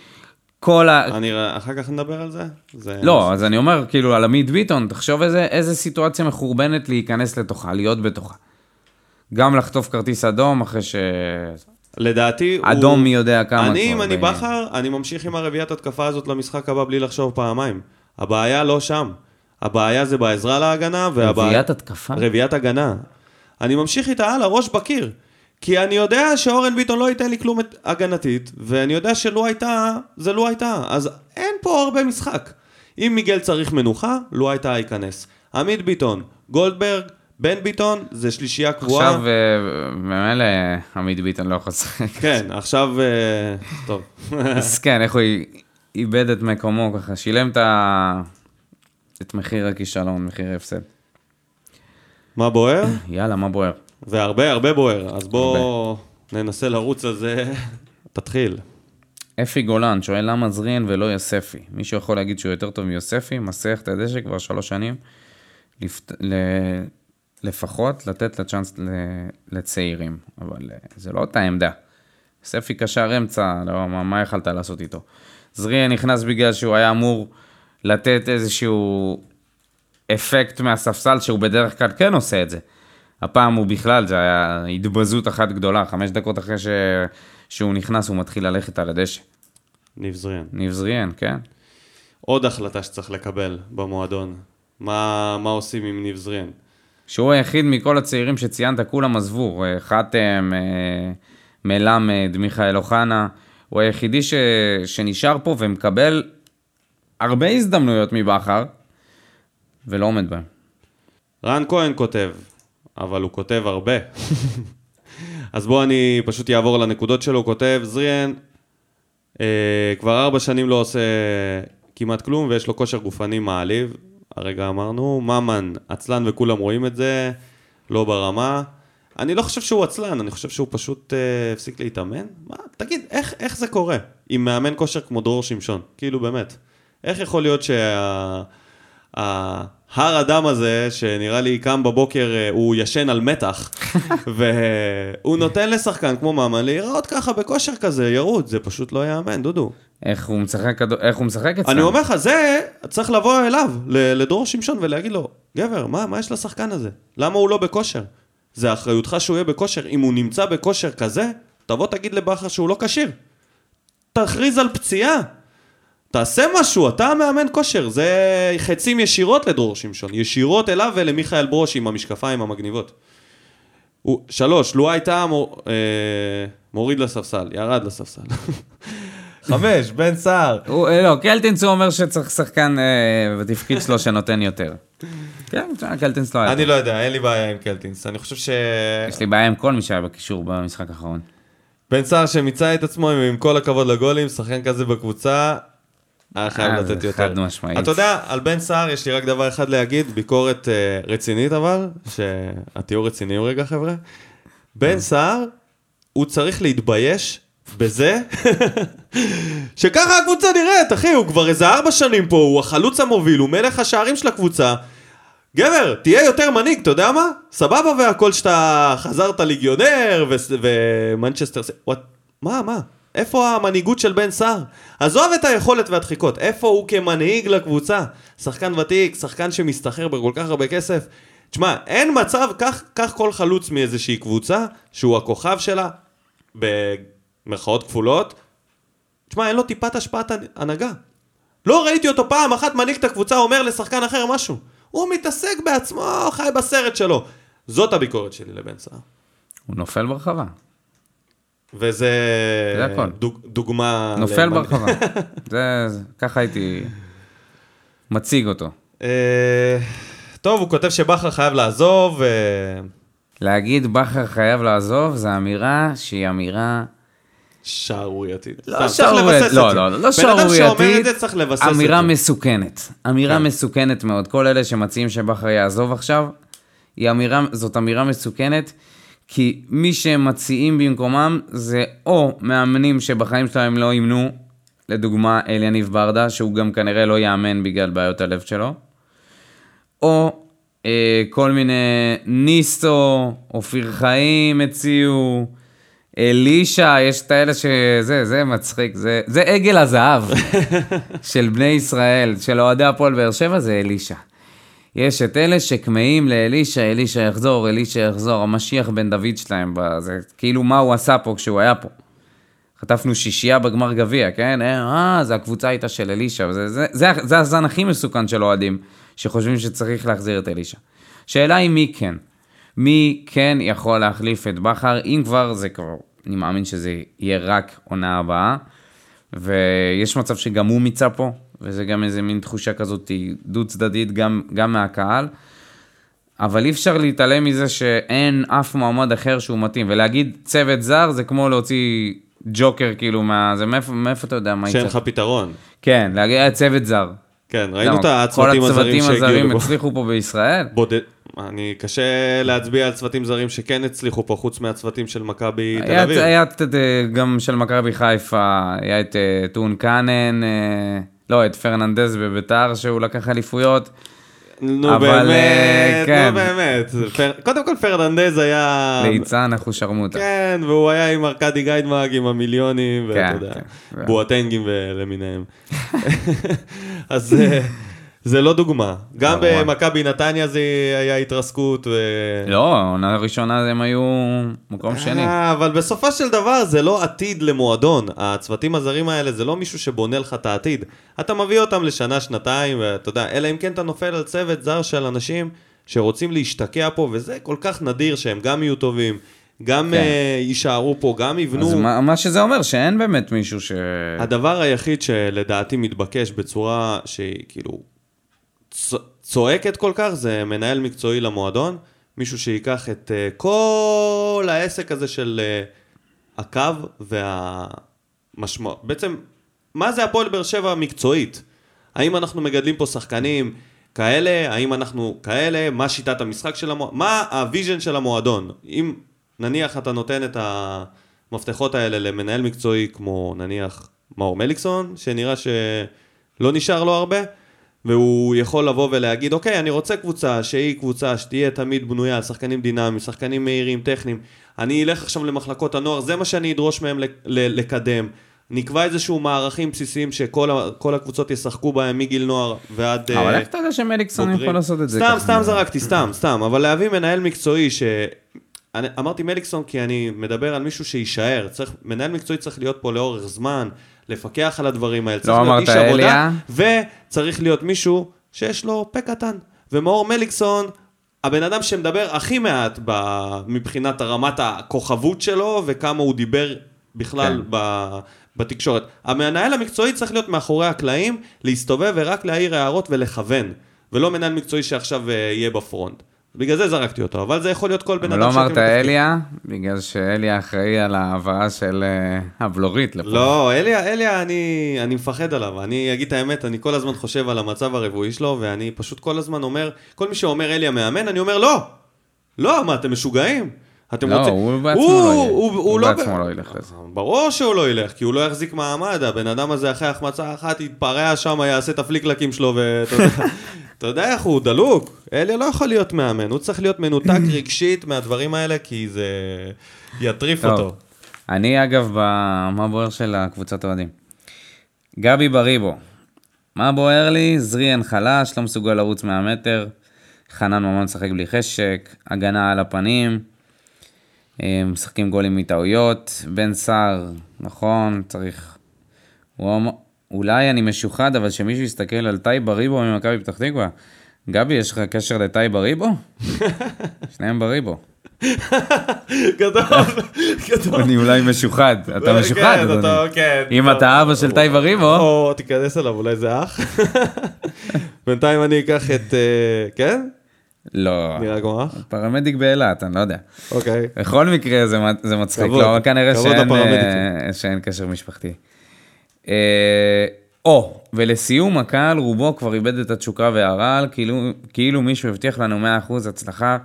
כל ה... אני, אחר כך נדבר על זה? זה לא, אז ש... אני אומר, כאילו, על עמית ביטון, תחשוב איזה, איזה סיטואציה מחורבנת להיכנס לתוכה, להיות בתוכה. גם לחטוף כרטיס אדום, אחרי ש... לדעתי... אדום הוא... מי יודע כמה... אני, אם אני ב... בחר, אני ממשיך עם הרביעת התקפה הזאת למשחק הבא, בלי לחשוב פעמיים. הבעיה לא שם. הבעיה זה בעזרה להגנה, והבעיה... רביעת התקפה? רביעת הגנה. אני ממשיך איתה על הראש בקיר, כי אני יודע שאורן ביטון לא ייתן לי כלום הגנתית, ואני יודע שלא הייתה, זה לא הייתה, אז אין פה הרבה משחק. אם מיגל צריך מנוחה, לא הייתה ייכנס. עמית ביטון, גולדברג, בן ביטון, זה שלישייה קבועה. עכשיו, ממילא, עמית ביטון לא חוזר. כן, עכשיו, טוב. אז כן, איך הוא איבד את מקומו ככה, שילם את מחיר הכישלון, מחיר הפסד. מה בוער? יאללה, מה בוער? זה הרבה הרבה בוער, אז בואו ננסה לרוץ על זה. תתחיל. אפי גולן שואל למה זרין ולא יוספי. מישהו יכול להגיד שהוא יותר טוב מיוספי, מסך את הדשא כבר שלוש שנים, לפת... ל... לפחות לתת לצ'אנס ל... לצעירים, אבל זה לא אותה עמדה. יוספי קשר אמצע, לא, מה, מה יכלת לעשות איתו? זרין נכנס בגלל שהוא היה אמור לתת איזשהו אפקט מהספסל שהוא בדרך כלל כן עושה את זה. הפעם הוא בכלל, זה היה התבזות אחת גדולה, חמש דקות אחרי ש... שהוא נכנס, הוא מתחיל ללכת על הדשא. נבזריאן. נבזריאן, כן. עוד החלטה שצריך לקבל במועדון. מה, מה עושים עם נבזריאן? שהוא היחיד מכל הצעירים שציינת, כולם עזבו. חתם, מלמד, מיכאל אוחנה. הוא היחידי ש... שנשאר פה ומקבל הרבה הזדמנויות מבחר, ולא עומד בהם. רן כהן כותב, אבל הוא כותב הרבה. אז בואו אני פשוט יעבור לנקודות שלו, הוא כותב, זריאן, אה, כבר ארבע שנים לא עושה כמעט כלום, ויש לו כושר גופני מעליב, הרגע אמרנו, ממן, עצלן וכולם רואים את זה, לא ברמה, אני לא חושב שהוא עצלן, אני חושב שהוא פשוט אה, הפסיק להתאמן, מה? תגיד, איך, איך זה קורה? עם מאמן כושר כמו דרור שמשון, כאילו באמת, איך יכול להיות שה... ה... הר אדם הזה, שנראה לי קם בבוקר, הוא ישן על מתח, והוא נותן לשחקן כמו מאמן, להיראות ככה בכושר כזה, ירוד, זה פשוט לא יאמן, דודו. איך הוא משחק אצלנו? אני אומר לך, זה צריך לבוא אליו, לדרור שמשון, ולהגיד לו, גבר, מה, מה יש לשחקן הזה? למה הוא לא בכושר? זה אחריותך שהוא יהיה בכושר, אם הוא נמצא בכושר כזה, תבוא תגיד לבחר שהוא לא כשיר. תכריז על פציעה. תעשה משהו, אתה מאמן כושר, זה חצים ישירות לדרור שמשון, ישירות אליו ולמיכאל ברוש עם המשקפיים המגניבות. הוא, שלוש, לו הייתה מור, אה, מוריד לספסל, ירד לספסל. חמש, בן סער. הוא, לא, קלטינס הוא אומר שצריך שחקן אה, בתפקיד שלו שנותן יותר. כן, קלטינס לא היה. אני לא יודע, אין לי בעיה עם קלטינס, אני חושב ש... יש לי בעיה עם כל מי שהיה בקישור במשחק האחרון. בן סער שמצא את עצמו עם כל הכבוד לגולים, שחקן כזה בקבוצה... היה חייב לתת יותר. חד משמעית. אתה יודע, על בן סער יש לי רק דבר אחד להגיד, ביקורת רצינית אבל, שהתיאור רציני הוא רגע חבר'ה, בן סער, הוא צריך להתבייש בזה, שככה הקבוצה נראית, אחי, הוא כבר איזה ארבע שנים פה, הוא החלוץ המוביל, הוא מלך השערים של הקבוצה, גבר, תהיה יותר מנהיג, אתה יודע מה? סבבה והכל שאתה חזרת ליגיונר, ומנצ'סטר, מה, מה? איפה המנהיגות של בן סער? עזוב את היכולת והדחיקות, איפה הוא כמנהיג לקבוצה? שחקן ותיק, שחקן שמסתחרר בכל כך הרבה כסף. תשמע, אין מצב, כך, כך כל חלוץ מאיזושהי קבוצה, שהוא הכוכב שלה, במרכאות כפולות. תשמע, אין לו טיפת השפעת הנהגה. לא ראיתי אותו פעם אחת מנהיג את הקבוצה, אומר לשחקן אחר משהו. הוא מתעסק בעצמו, חי בסרט שלו. זאת הביקורת שלי לבן סער. הוא נופל ברחבה. וזה דוגמה... נופל ברחבה. ככה הייתי מציג אותו. טוב, הוא כותב שבחר חייב לעזוב. להגיד בחר חייב לעזוב, זו אמירה שהיא אמירה... שערורייתית. לא שערורייתית. לא, לא, לא שערורייתית. אמירה מסוכנת. אמירה מסוכנת מאוד. כל אלה שמציעים שבחר יעזוב עכשיו, זאת אמירה מסוכנת. כי מי שמציעים במקומם זה או מאמנים שבחיים שלהם לא ימנו, לדוגמה אליה נבברדה, שהוא גם כנראה לא יאמן בגלל בעיות הלב שלו, או אה, כל מיני ניסו, אופיר חיים הציעו, אלישה, יש את האלה שזה, זה מצחיק, זה, זה עגל הזהב של בני ישראל, של אוהדי הפועל באר שבע, זה אלישה. יש את אלה שקמאים לאלישה, אלישה יחזור, אלישה יחזור, המשיח בן דוד שלהם, זה כאילו מה הוא עשה פה כשהוא היה פה. חטפנו שישייה בגמר גביע, כן? אה, זה הקבוצה הייתה של אלישה, זה, זה, זה, זה הזן הכי מסוכן של אוהדים, שחושבים שצריך להחזיר את אלישה. שאלה היא מי כן? מי כן יכול להחליף את בחר? אם כבר זה כבר, אני מאמין שזה יהיה רק עונה הבאה, ויש מצב שגם הוא מיצה פה, וזה גם איזה מין תחושה כזאת דו צדדית גם, גם מהקהל, אבל אי אפשר להתעלם מזה שאין אף מועמד אחר שהוא מתאים, ולהגיד צוות זר זה כמו להוציא ג'וקר כאילו מה... זה מאיפה, מאיפה אתה יודע מה יצא? שאין לך פתרון. כן, להגיד צוות זר. כן, ראינו את הצוותים הזרים שהגיעו. הצליחו פה בישראל? בודד... אני קשה להצביע על צוותים זרים שכן הצליחו פה, חוץ מהצוותים של מכבי תל אביב. היה גם של מכבי חיפה, היה את טון קאנן, לא, את פרננדז בביתר, שהוא לקח אליפויות. נו באמת, נו באמת. קודם כל פרננדז היה... ליצן, אנחנו שרמותה. כן, והוא היה עם ארקדי גיידמאג, עם המיליונים, ואתה יודע, בואטנגים ולמיניהם. אז... זה לא דוגמה. גם במכבי נתניה זה היה התרסקות. ו... לא, העונה הראשונה הם היו מקום שני. אבל בסופו של דבר זה לא עתיד למועדון. הצוותים הזרים האלה זה לא מישהו שבונה לך את העתיד. אתה מביא אותם לשנה, שנתיים, ואתה יודע, אלא אם כן אתה נופל על צוות זר של אנשים שרוצים להשתקע פה, וזה כל כך נדיר שהם גם יהיו טובים, גם כן. uh, יישארו פה, גם יבנו. אז מה, מה שזה אומר, שאין באמת מישהו ש... הדבר היחיד שלדעתי מתבקש בצורה שהיא כאילו... צועקת כל כך, זה מנהל מקצועי למועדון, מישהו שיקח את כל העסק הזה של הקו והמשמעות. בעצם, מה זה הפועל באר שבע המקצועית? האם אנחנו מגדלים פה שחקנים כאלה? האם אנחנו כאלה? מה שיטת המשחק של המועדון? מה הוויז'ן של המועדון? אם נניח אתה נותן את המפתחות האלה למנהל מקצועי, כמו נניח מאור מליקסון, שנראה שלא נשאר לו הרבה, והוא יכול לבוא ולהגיד, אוקיי, אני רוצה קבוצה שהיא קבוצה שתהיה תמיד בנויה, שחקנים דינמיים, שחקנים מהירים, טכניים, אני אלך עכשיו למחלקות הנוער, זה מה שאני אדרוש מהם לקדם, נקבע איזשהו מערכים בסיסיים שכל הקבוצות ישחקו בהם מגיל נוער ועד... אבל איך אתה יודע שמליקסון יכול לעשות את זה? סתם, סתם זרקתי, סתם, סתם, אבל להביא מנהל מקצועי ש... אמרתי מליקסון כי אני מדבר על מישהו שישאר, מנהל מקצועי צריך להיות פה לאורך זמן, לפקח על הדברים האלה, צריך להיות איש עבודה, וצריך להיות מישהו שיש לו פה קטן. ומאור מליקסון, הבן אדם שמדבר הכי מעט מבחינת הרמת הכוכבות שלו, וכמה הוא דיבר בכלל בתקשורת. המנהל המקצועי צריך להיות מאחורי הקלעים, להסתובב ורק להעיר הערות ולכוון, ולא מנהל מקצועי שעכשיו יהיה בפרונט. בגלל זה זרקתי אותו, אבל זה יכול להיות כל בן אדם... לא אמרת אליה, בגלל שאליה אחראי על ההבאה של הבלורית. לא, אליה, אליה, אני, אני מפחד עליו. אני אגיד את האמת, אני כל הזמן חושב על המצב הרבועי שלו, ואני פשוט כל הזמן אומר, כל מי שאומר אליה מאמן, אני אומר, לא, לא, מה, אתם משוגעים? אתם רוצים... הוא בעצמו לא ילך לזה. ברור שהוא לא ילך, כי הוא לא יחזיק מעמד. הבן אדם הזה אחרי החמצה אחת יתפרע שם, יעשה את הפליקלקים שלו, ואתה יודע איך הוא דלוק. אליה לא יכול להיות מאמן, הוא צריך להיות מנותק רגשית מהדברים האלה, כי זה יטריף אותו. אני אגב, מה בוער של הקבוצת הועדים? ג'ימי מרין, מה בוער לי? זריאן חלש, לא מסוגל לרוץ מהמטר, חנן ממן שחק בלי חשק, הגנה על הפנים, משחקים גולים מטעויות, בן סער, נכון, צריך... אולי אני משוחד, אבל שמישהו יסתכל על תאי בריבו ממכבי פתח תקווה. גבי, יש לך קשר לתאי בריבו? שניהם בריבו. גדול, גדול. אני אולי משוחד, אתה משוחד, אדוני. אם אתה אבא של תאי בריבו... או, תיכנס אליו, אולי זה אח. בינתיים אני אקח את... כן? לא, פרמדיק באלת, אני לא יודע. אוקיי. בכל מקרה זה מצחיק, לא, כנראה שאין קשר משפחתי. או, ולסיום הקהל, רובו כבר איבד את התשוקה והרעל, כאילו מישהו הבטיח לנו מאה אחוז הצלחה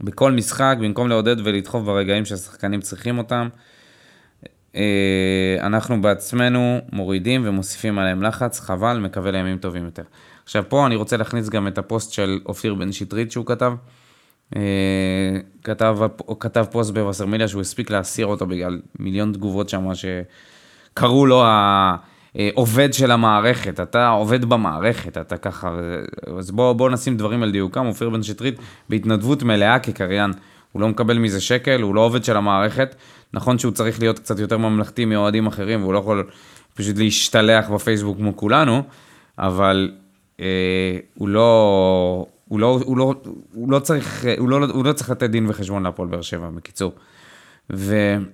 בכל משחק, במקום לעודד ולדחוף ברגעים שהשחקנים צריכים אותם. אנחנו בעצמנו מורידים ומוסיפים עליהם לחץ, חבל, מקווה לימים טובים יותר. עכשיו פה אני רוצה להכניס גם את הפוסט של אופיר בן שטרית שהוא כתב, כתב, כתב פוסט בווסר מיל שהוא הספיק להסיר אותו בגלל מיליון תגובות שם שקראו לו העובד של המערכת, אתה עובד במערכת, אתה ככה, אז בוא, בוא נשים דברים על דיוקם, אופיר בן שטרית בהתנדבות מלאה כקריין, הוא לא מקבל מזה שקל, הוא לא עובד של המערכת, נכון שהוא צריך להיות קצת יותר ממלכתי מאוהדים אחרים, והוא לא יכול פשוט להשתלח בפייסבוק כמו כולנו, אבל... הוא לא, הוא לא, הוא לא, הוא לא צריך, הוא לא, הוא לא צריך לתת דין וחשבון להפועל באר שבע, בקיצור. והוא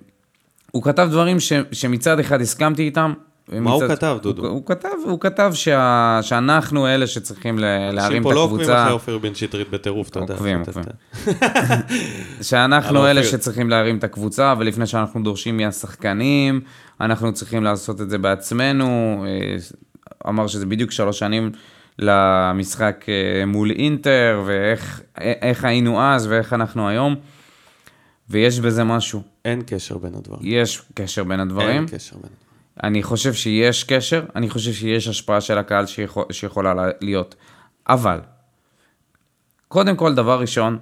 כתב דברים ש, שמצד אחד הסכמתי איתם, מה הוא כתב, דודו? הוא כתב שאנחנו אלה שצריכים להרים את הקבוצה. שיפו לא עוקבים אחרי אופיר בן שטרית בטירוף, אתה יודע. עוקבים, עוקבים. שאנחנו אלה שצריכים להרים את הקבוצה, ולפני שאנחנו דורשים מהשחקנים, אנחנו צריכים לעשות את זה בעצמנו. אמר שזה בדיוק שלוש שנים למשחק מול אינטר, ואיך היינו אז ואיך אנחנו היום. ויש בזה משהו. אין קשר בין הדברים. יש קשר בין הדברים. אין קשר בין הדברים. אני חושב שיש קשר, אני חושב שיש השפעה של הקהל שיכול, שיכולה להיות. אבל, קודם כל, דבר ראשון,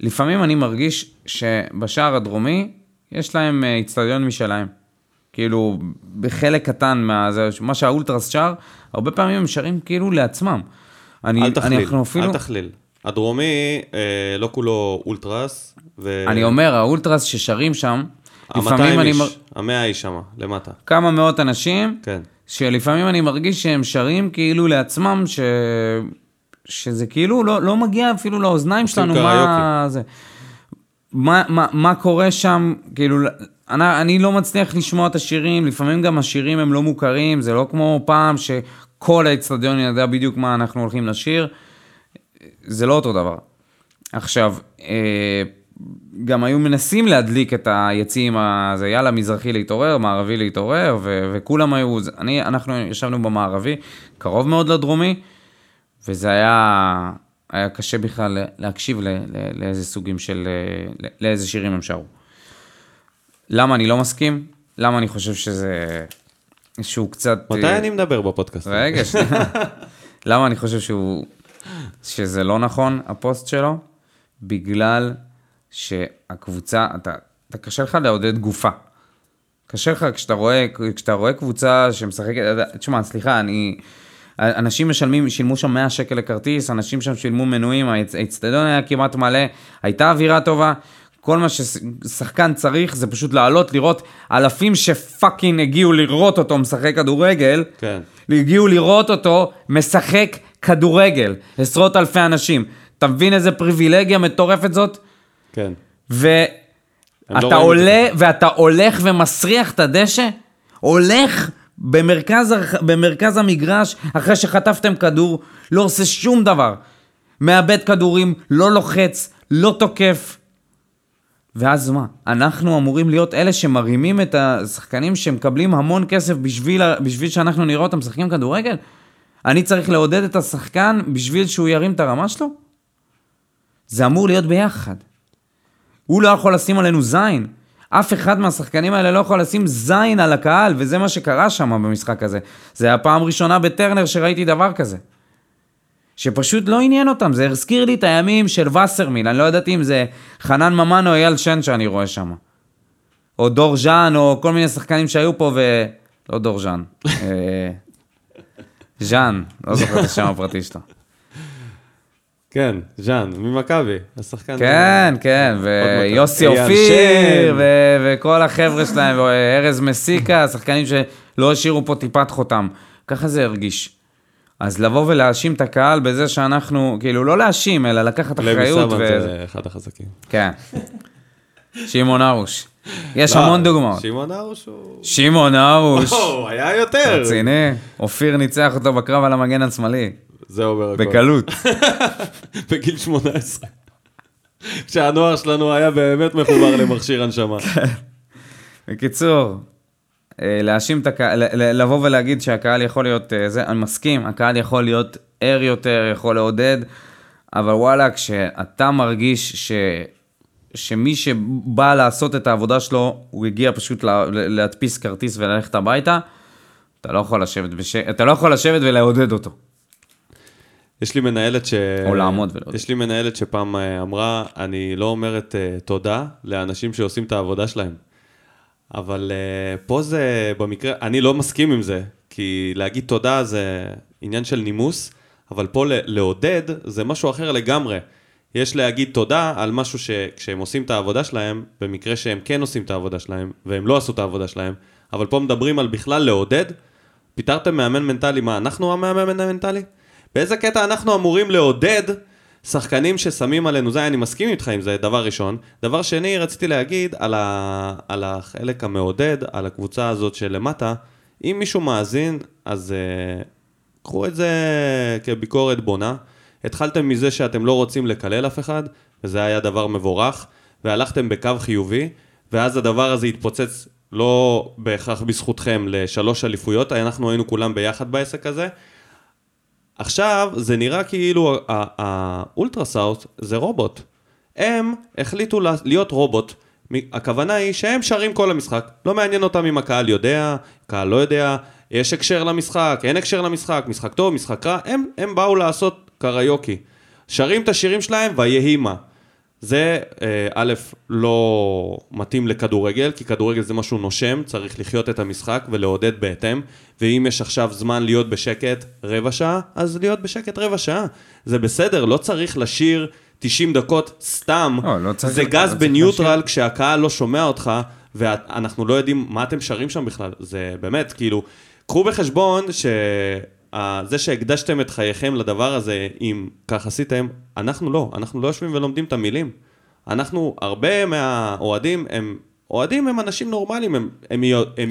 לפעמים אני מרגיש שבשער הדרומי יש להם אצטדיון משלהם. כאילו, בחלק קטן מה, מה שהאולטרס שר, הרבה פעמים הם שרים כאילו לעצמם. אני, אל תחליל, אני אפילו... אל תחליל. הדרומי, אה, לא כולו אולטרס. ו... אני אומר, האולטרס ששרים שם, המאתיים איש, מר... המאה איש שמה, למטה. כמה מאות אנשים, כן. שלפעמים אני מרגיש שהם שרים כאילו לעצמם, ש... שזה כאילו לא, לא מגיע אפילו לאוזניים שלנו, מה... זה... מה, מה, מה קורה שם, כאילו, אני, אני לא מצליח לשמוע את השירים, לפעמים גם השירים הם לא מוכרים, זה לא כמו פעם שכל האצטדיון ידע בדיוק מה אנחנו הולכים לשיר, זה לא אותו דבר. עכשיו, אה... גם היו מנסים להדליק את היציאים הזה, יאללה, מזרחי להתעורר, מערבי להתעורר, ו- וכולם היו, אני, אנחנו ישבנו במערבי, קרוב מאוד לדרומי, וזה היה, היה קשה בכלל להקשיב לא, לא, לאיזה סוגים של, לא, לאיזה שירים הם שרו. למה אני לא מסכים? למה אני חושב שזה, שהוא קצת... מתי אה... אני מדבר בפודקאסט? רגע, שנייה. למה אני חושב שהוא, שזה לא נכון, הפוסט שלו? בגלל... שהקבוצה, אתה, אתה קשה לך לעודד גופה. קשה לך כשאתה רואה, כשאתה רואה קבוצה שמשחקת, תשמע, סליחה, אני, אנשים משלמים, שילמו שם מאה שקל לכרטיס, אנשים שם שילמו מנויים, האצטדיון היה כמעט מלא, הייתה אווירה טובה, כל מה ששחקן צריך זה פשוט לעלות, לראות אלפים שפאקינג הגיעו לראות אותו משחק כדורגל, כן. הגיעו לראות אותו משחק כדורגל, עשרות אלפי אנשים. אתה מבין איזה פריבילגיה מטורפת זאת? כן. ואתה עולה, ואתה הולך ומסריח את הדשא, הולך במרכז, במרכז המגרש, אחרי שחטפתם כדור, לא עושה שום דבר. מאבד כדורים, לא לוחץ, לא תוקף. ואז מה? אנחנו אמורים להיות אלה שמרימים את השחקנים שמקבלים המון כסף בשביל, בשביל שאנחנו נראה אותם משחקים כדורגל? אני צריך לעודד את השחקן בשביל שהוא ירים את הרמה שלו? זה אמור להיות ביחד. הוא לא יכול לשים עלינו זין. אף אחד מהשחקנים האלה לא יכול לשים זין על הקהל, וזה מה שקרה שם במשחק הזה. זה היה פעם ראשונה בטרנר שראיתי דבר כזה. שפשוט לא עניין אותם. זה הזכיר לי את הימים של וסר מיל. אני לא ידעתי אם זה חנן ממן או אייל שן שאני רואה שם. או דור ז'אן, או כל מיני שחקנים שהיו פה ו... לא דור ז'אן. ז'אן. לא זוכר את השם הפרטי שלו. כן, ז'אן, ממכבי, השחקן... כן, כן, ויוסי אופיר, וכל החבר'ה שלהם, וארז מסיקה, השחקנים שלא השאירו פה טיפת חותם. ככה זה הרגיש. אז לבוא ולהאשים את הקהל בזה שאנחנו, כאילו, לא להאשים, אלא לקחת אחריות. לבי סבן זה אחד החזקים. כן. שימון ארוש. יש המון דוגמאות. שימון ארוש הוא... שימון ארוש. או, היה יותר. רציני. אופיר ניצח אותו בקרב על המגן השמאלי. זה אומר הכל. בקלות. בגיל שמונה עשרה. כשהנוער שלנו היה באמת מחובר למכשיר הנשמה. בקיצור, להאשים את הקהל, לבוא ולהגיד שהקהל יכול להיות, זה, אני מסכים, הקהל יכול להיות ער יותר, יכול לעודד, אבל וואלה, כשאתה מרגיש ש, שמי שבא לעשות את העבודה שלו, הוא הגיע פשוט לה, להדפיס כרטיס וללכת הביתה, אתה לא יכול לשבת, בש... אתה לא יכול לשבת ולעודד אותו. יש לי מנהלת ש... או לעמוד ולעוד. יש לי מנהלת שפעם אמרה, אני לא אומרת תודה לאנשים שעושים את העבודה שלהם. אבל פה זה במקרה, אני לא מסכים עם זה, כי להגיד תודה זה עניין של נימוס, אבל פה לעודד זה משהו אחר לגמרי. יש להגיד תודה על משהו שכשהם עושים את העבודה שלהם, במקרה שהם כן עושים את העבודה שלהם, והם לא עשו את העבודה שלהם, אבל פה מדברים על בכלל לעודד, פיתרתם מאמן מנטלי, מה, אנחנו המאמן המנטלי? באיזה קטע אנחנו אמורים לעודד שחקנים ששמים עלינו זה, אני מסכים איתך עם זה, דבר ראשון. דבר שני, רציתי להגיד על החלק המעודד, על הקבוצה הזאת שלמטה, אם מישהו מאזין, אז uh, קחו את זה כביקורת בונה. התחלתם מזה שאתם לא רוצים לקלל אף אחד, וזה היה דבר מבורך, והלכתם בקו חיובי, ואז הדבר הזה התפוצץ לא בהכרח בזכותכם לשלוש אליפויות, אנחנו היינו כולם ביחד בעסק הזה. עכשיו זה נראה כאילו האולטרסאוט זה רובוט. הם החליטו להיות רובוט. הכוונה היא שהם שרים כל המשחק. לא מעניין אותם אם הקהל יודע, הקהל לא יודע, יש הקשר למשחק, אין הקשר למשחק, משחק טוב, משחק רע. הם, הם באו לעשות קריוקי. שרים את השירים שלהם ויהי מה. זה א', לא מתאים לכדורגל, כי כדורגל זה משהו נושם, צריך לחיות את המשחק ולעודד בהתאם, ואם יש עכשיו זמן להיות בשקט רבע שעה, אז להיות בשקט רבע שעה. זה בסדר, לא צריך לשיר תשעים דקות סתם, לא, לא צריך, זה גז לא בניוטרל כשהקהל לא שומע אותך, ואנחנו לא יודעים מה אתם שרים שם בכלל, זה באמת, כאילו, קחו בחשבון ש... זה שהקדשתם את חייכם לדבר הזה, אם כך עשיתם, אנחנו לא, אנחנו לא יושבים ולומדים את המילים. אנחנו, הרבה מהאוהדים, הם, אוהדים הם אנשים נורמליים, הם, הם, הם,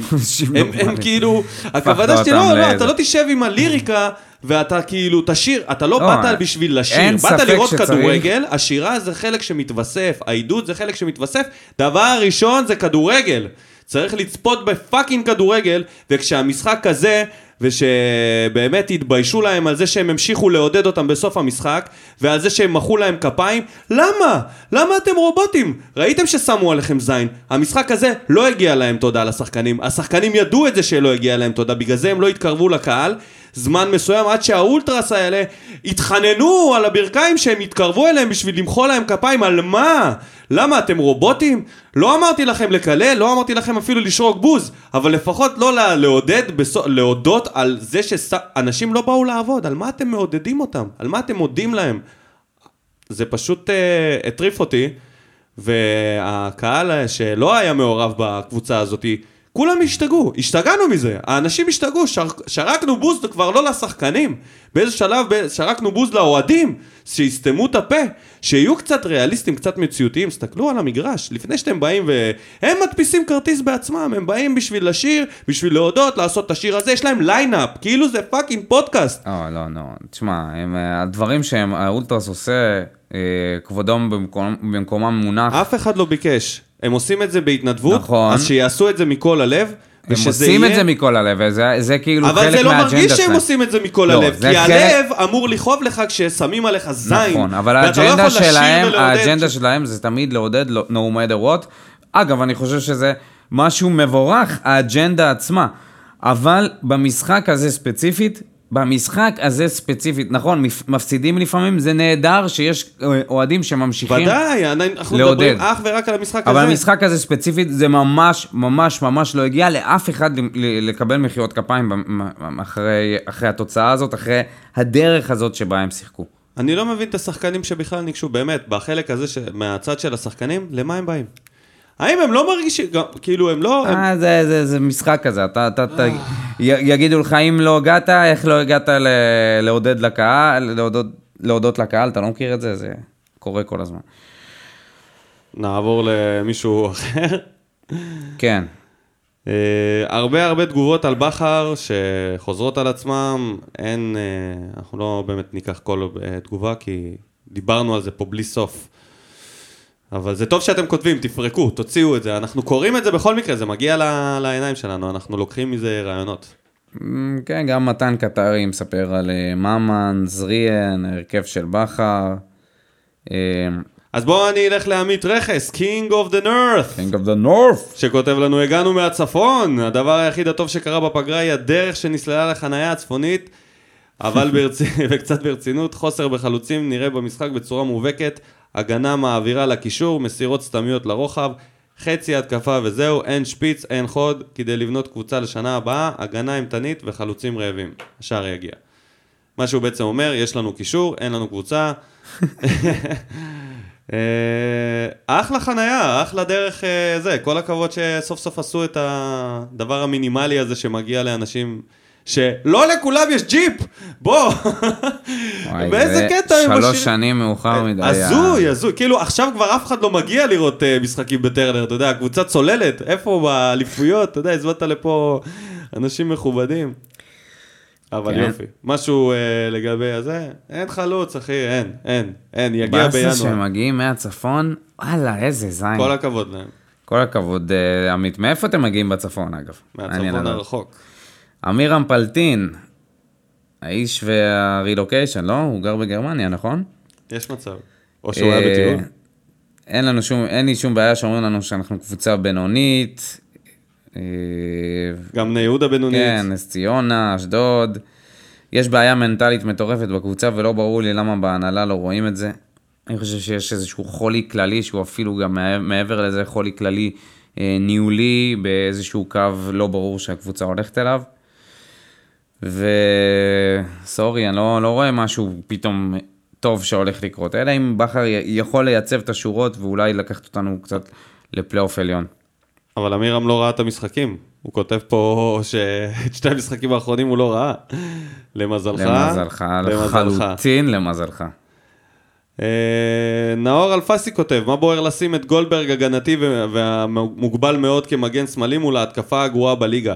הם, הם כאילו, הכוונה שלי, לא, לא, אתה לא תשב עם הליריקה, ואתה כאילו, תשיר, אתה לא באת בשביל לשיר, באת לראות כדורגל, השירה זה חלק שמתווסף, העידוד זה חלק שמתווסף, דבר ראשון זה כדורגל. צריך לצפות בפאקינג כדורגל, וכשהמשחק כזה, ושבאמת התביישו להם על זה שהם המשיכו לעודד אותם בסוף המשחק, ועל זה שהם מחו להם כפיים, למה? למה אתם רובוטים? ראיתם ששמו עליכם זין, המשחק הזה לא הגיע להם תודה לשחקנים, השחקנים ידעו את זה שלא הגיע להם תודה, בגלל זה הם לא התקרבו לקהל, זמן מסוים עד שהאולטרס האלה התחננו על הברכיים שהם התקרבו אליהם בשביל למחוא להם כפיים, על מה? למה אתם רובוטים? לא אמרתי לכם לקלל, לא אמרתי לכם אפילו לשרוק בוז, אבל לפחות לא לעודד, להודות על זה שאנשים לא באו לעבוד, על מה אתם מעודדים אותם? על מה אתם מודים להם? זה פשוט uh, הטריף אותי, והקהל שלא היה מעורב בקבוצה הזאת, כולם השתגעו, השתגענו מזה, האנשים השתגעו, שר, שרקנו בוז כבר לא לשחקנים, באיזה שלב שרקנו בוז לאוהדים, שיסתמו את הפה, שיהיו קצת ריאליסטים, קצת מציאותיים, תסתכלו על המגרש, לפני שאתם באים והם מדפיסים כרטיס בעצמם, הם באים בשביל לשיר, בשביל להודות, לעשות את השיר הזה, יש להם ליינאפ, כאילו זה פאקינג פודקאסט. לא, לא, לא, תשמע, הם, הדברים שהם, האולטרס עושה, כבודם במקום, במקומם מונח. אף אחד לא ביקש. הם עושים את זה בהתנדבות, נכון. אז שיעשו את זה מכל הלב, הם עושים יהיה... את זה מכל הלב, וזה, זה כאילו חלק מהאג'נדה שלהם. אבל זה לא מרגיש שהם עושים את זה מכל לא, הלב, זה כי זה... הלב אמור לחוב לך כששמים עליך זין. נכון, אבל האג'נדה שלהם, האג'נדה שלהם זה תמיד לעודד no matter what. אגב, אני חושב שזה משהו מבורך, האג'נדה עצמה. אבל במשחק הזה ספציפית, במשחק הזה ספציפית, נכון, מפסידים לפעמים, זה נהדר שיש אוהדים שממשיכים ודאי, אנחנו מדברים אך ורק על המשחק הזה. אבל המשחק הזה ספציפית, זה ממש, ממש, ממש לא הגיע לאף אחד לקבל מחיאות כפיים אחרי, אחרי התוצאה הזאת, אחרי הדרך הזאת שבה הם שיחקו. אני לא מבין את השחקנים שבכלל ניגשו, באמת, בחלק הזה, מהצד של השחקנים, למה הם באים? האם הם לא מרגישים, כאילו הם לא... אה, זה משחק כזה, יגידו לך, אם לא הגעת, איך לא הגעת לעודד לקהל, להודות לקהל, אתה לא מכיר את זה, זה קורה כל הזמן. נעבור למישהו אחר. כן. הרבה הרבה תגובות על בחר, שחוזרות על עצמם, אין, אנחנו לא באמת ניקח כל תגובה, כי דיברנו על זה פה בלי סוף. אבל זה טוב שאתם כותבים, תפרקו, תוציאו את זה, אנחנו קוראים את זה בכל מקרה, זה מגיע לעיניים שלנו, אנחנו לוקחים מזה רעיונות. כן, גם מתן קטרי מספר על ממן, זריאן, הרכב של בחר. אז בואו אני אלך לעמית רכס, King of the North. King of the North. שכותב לנו, הגענו מהצפון, הדבר היחיד הטוב שקרה בפגרה היא הדרך שנסללה לחנייה הצפונית, אבל ברצ... וקצת ברצינות, חוסר בחלוצים נראה במשחק בצורה מובהקת, הגנה מעבירה לקישור, מסירות סתמיות לרוחב, חצי התקפה וזהו, אין שפיץ, אין חוד, כדי לבנות קבוצה לשנה הבאה, הגנה אימתנית וחלוצים רעבים. השאר יגיע. מה שהוא בעצם אומר, יש לנו קישור, אין לנו קבוצה. אחלה חנייה, אחלה דרך זה. כל הכבוד שסוף סוף עשו את הדבר המינימלי הזה שמגיע לאנשים... שלא לכולם יש ג'יפ, בוא, באיזה קטע הם משאירים. שלוש שנים מאוחר מדי. עזוי, עזוי, כאילו עכשיו כבר אף אחד לא מגיע לראות משחקים בטרנר, אתה יודע, הקבוצה צוללת, איפה באליפויות, אתה יודע, הזמנת לפה אנשים מכובדים. אבל יופי. משהו לגבי הזה, אין חלוץ, אחי, אין, אין, אין, יגיע בינואר. באסה שמגיעים מהצפון, וואלה, איזה זין. כל הכבוד להם. כל הכבוד, עמית. מאיפה אתם מגיעים בצפון, אגב? מהצפון הרחוק. אמירם פלטין, האיש והרילוקיישן, לא? הוא גר בגרמניה, נכון? יש מצב. או שהוא היה בטיעון? אין לנו שום, אין לי שום בעיה שאומרים לנו שאנחנו קבוצה בינונית, גם בני יהודה בינונית. כן, נס ציונה, אשדוד. יש בעיה מנטלית מטורפת בקבוצה, ולא ברור לי למה בהנהלה לא רואים את זה. אני חושב שיש איזשהו חולי כללי, שהוא אפילו גם מעבר לזה חולי כללי ניהולי, באיזשהו קו לא ברור שהקבוצה הולכת אליו. וסורי, אני לא, לא רואה משהו פתאום טוב שהולך לקרות. אלא אם בחר יכול לייצב את השורות, ואולי לקחת אותנו קצת לפלייאוף עליון. אבל אמירם לא ראה את המשחקים, הוא כותב פה שאת שתי המשחקים האחרונים הוא לא ראה, למזלך, למזלך, לחלוטין למזלך. נאור אלפסי כותב, מה בוער לשים את גולברג הגנתי והמוגבל מאוד כמגן שמאלי מול ההתקפה הגרועה בליגה?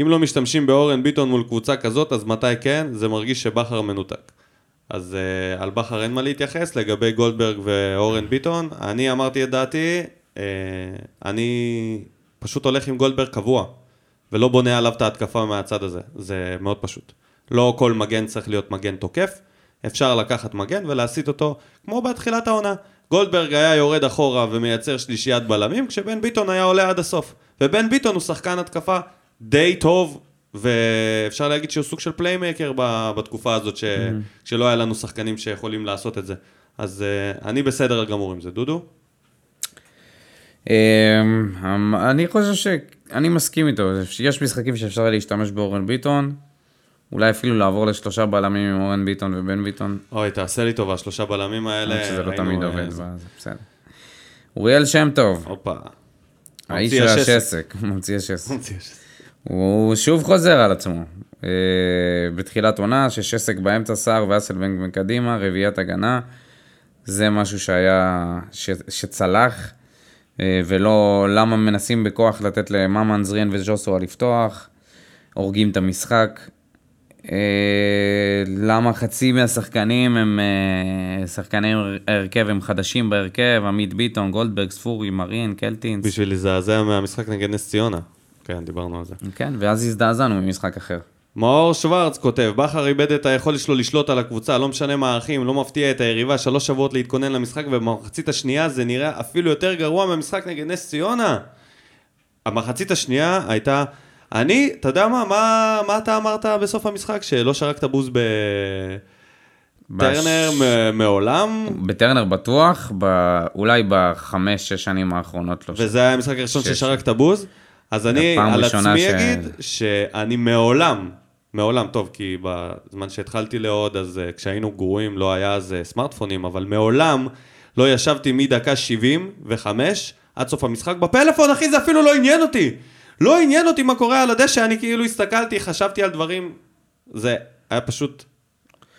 אם לא משתמשים באורן ביטון מול קבוצה כזאת, אז מתי כן? זה מרגיש שבחר מנותק. אז על בחר אין מה להתייחס לגבי גולברג ואורן ביטון, אני אמרתי את דעתי, אני פשוט הולך עם גולדברג קבוע, ולא בונה עליו את ההתקפה מהצד הזה. זה מאוד פשוט. לא כל מגן צריך להיות מגן תוקף, אפשר לקחת מגן ולהסיט אותו, כמו בתחילת העונה. גולדברג היה יורד אחורה ומייצר שלישיית בלמים, כשבן ביטון היה עולה עד הסוף. ובן ביטון הוא שחקן התקפה די טוב, ואפשר להגיד שהוא סוג של פליימקר בתקופה הזאת, ש... mm-hmm. שלא היה לנו שחקנים שיכולים לעשות את זה. אז אני בסדר גמור עם זה, דודו. אני חושב שאני מסכים איתו, יש משחקים שאפשר להשתמש באורן ביטון, אולי אפילו לעבור לשלושה בלמים עם אורן ביטון ובן ביטון. אוי, תעשה לי טובה, שלושה בלמים האלה. שזה לא תמיד עובד, זה בסדר. אוריאל שם טוב. הופה. האיש של השסק, ממציא השסק. הוא שוב חוזר על עצמו. בתחילת עונה, ששסק באמצע סער ואסלבנק מקדימה, רביעת הגנה, זה משהו שהיה, שצלח. ולא למה מנסים בכוח לתת לממן זרין וז'וסואה לפתוח, הורגים את המשחק, למה חצי מהשחקנים הם שחקנים הרכב, הם חדשים בהרכב, עמית ביטון, גולדברג, ספורי, מרין, קלטינס. בשביל להזדעזע מהמשחק נגד נס ציונה, כן, דיברנו על זה. כן, ואז הזדעזענו ממשחק אחר. מאור שוורץ כותב, בחר איבד את היכולת שלו לשלוט על הקבוצה, לא משנה מערכים, לא מפתיע את היריבה, שלוש שבועות להתכונן למשחק, ובמחצית השנייה זה נראה אפילו יותר גרוע מהמשחק נגד נס ציונה. המחצית השנייה הייתה, אני, אתה יודע מה, מה, מה אתה אמרת בסוף המשחק? שלא שרקת בוז בטרנר בש... מעולם? בטרנר בטוח, בא... אולי בחמש, שש שנים האחרונות. לא וזה היה המשחק הראשון ששרקת בוז? אז אני על עצמי ש... אגיד שאני מעולם, מעולם טוב, כי בזמן שהתחלתי לעוד, אז uh, כשהיינו גרועים לא היה אז uh, סמארטפונים, אבל מעולם לא ישבתי מדקה שבעים וחמש עד סוף המשחק בפלאפון, אחי, זה אפילו לא עניין אותי. לא עניין אותי מה קורה על הדשא, אני כאילו הסתכלתי, חשבתי על דברים, זה היה פשוט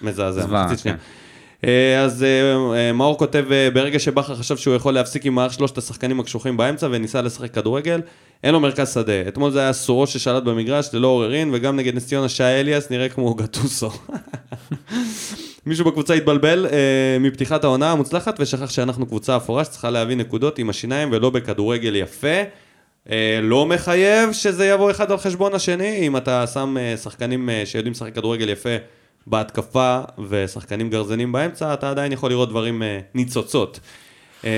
מזעזע. מחצית שנייה. אז מאור כותב, ברגע שבחר חשב שהוא יכול להפסיק עם מערך שלושת השחקנים הקשוחים באמצע וניסה לשחק כדורגל, אין לו מרכז שדה. אתמול זה היה סורו ששלט במגרש, ללא עוררין, וגם נגד נס ציונה שי אליאס נראה כמו גטוסו. מישהו בקבוצה התבלבל מפתיחת העונה המוצלחת ושכח שאנחנו קבוצה אפורה שצריכה להביא נקודות עם השיניים ולא בכדורגל יפה. לא מחייב שזה יבוא אחד על חשבון השני, אם אתה שם שחקנים שיודעים לשחק כדורגל יפה בהתקפה ושחקנים גרזנים באמצע, אתה עדיין יכול לראות דברים ניצוצות.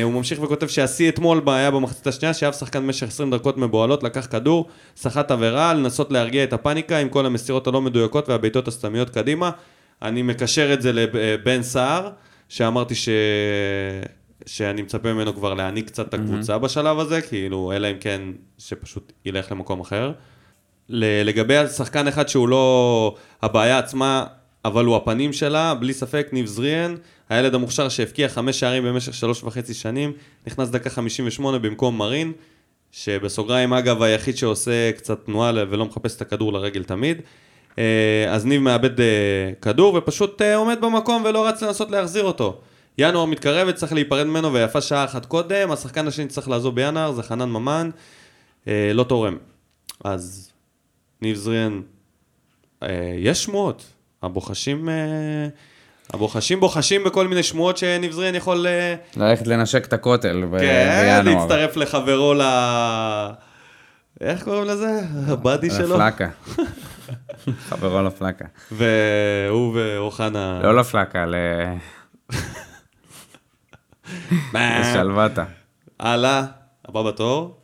הוא ממשיך וכותב שהשיא אתמול היה במחצית השנייה, שאף שחקן במשך עשרים דקות מבועלות, לקח כדור, שחט עבירה, לנסות להרגיע את הפאניקה עם כל המסירות הלא מדויקות והביתות הסתמיות קדימה. אני מקשר את זה לבן סער, שאמרתי ש... שאני מצפה ממנו כבר להעניק קצת את הקבוצה בשלב הזה, כאילו אלא אם כן שפשוט ילך למקום אחר. לגבי השחקן אחד שהוא לא הבעיה עצמה, אבל הוא הפנים שלה, בלי ספק, ניב זריאן, הילד המוכשר שהפקיע חמש שערים במשך שלוש וחצי שנים, נכנס דקה חמישים ושמונה במקום מרין, שבסוגריים אגב היחיד שעושה קצת תנועה ולא מחפש את הכדור לרגל תמיד, אז ניב מאבד כדור ופשוט עומד במקום ולא רץ לנסות להחזיר אותו. ינואר מתקרב, צריך להיפרד ממנו ויפה שעה אחת קודם, השחקן השני צריך לעזוב בינואר, זה חנן ממן, לא תורם. אז ניב זריאן, יש שמועות, הבוחשים, הבוחשים בוחשים בכל מיני שמועות שניב זריאן יכול... ללכת לנשק את הכותל בינואר. כן, להצטרף לחברו ל... איך קוראים לזה? הבאדי שלו? לפלקה. חברו לפלקה. והוא ואוחנה... לא לפלקה, ל... לשלוותה. הלאה, הבא בתור.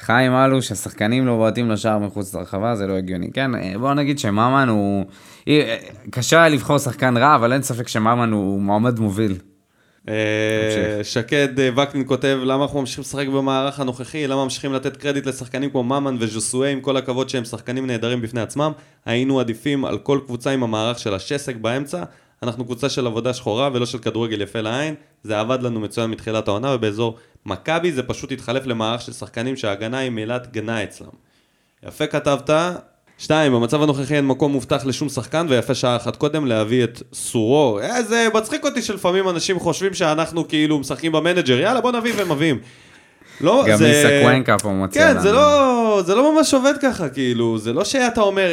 חיים אלו שהשחקנים לא בועטים לשער מחוץ לרחבה, זה לא הגיוני. כן, בואו נגיד שממן הוא... קשה לבחור שחקן רע, אבל אין ספק שממן הוא מועמד מוביל. שקד וקנין כותב, למה אנחנו ממשיכים לשחק במערך הנוכחי? למה ממשיכים לתת קרדיט לשחקנים כמו ממן וז'וסואה, עם כל הכבוד שהם שחקנים נהדרים בפני עצמם? היינו עדיפים על כל קבוצה עם המערך של השסק באמצע. אנחנו קבוצה של עבודה שחורה ולא של כדורגל יפה לעין. זה עבד לנו מצוין מתחילת העונה, ובאזור מכבי זה פשוט התחלף למערך של שחקנים שההגנה היא מילת גנה אצלם. יפה כתבת. שתיים, במצב הנוכחי אין מקום מובטח לשום שחקן, ויפה שעה אחת קודם להביא את סורו. זה מצחיק אותי שלפעמים אנשים חושבים שאנחנו כאילו משחקים במנג'ר, יאללה בוא נביא ומביאים. לא, גם זה... מסקוונקה פה מוצא. כן, זה לא, זה לא ממש עובד ככה, כאילו, זה לא שאתה אומר,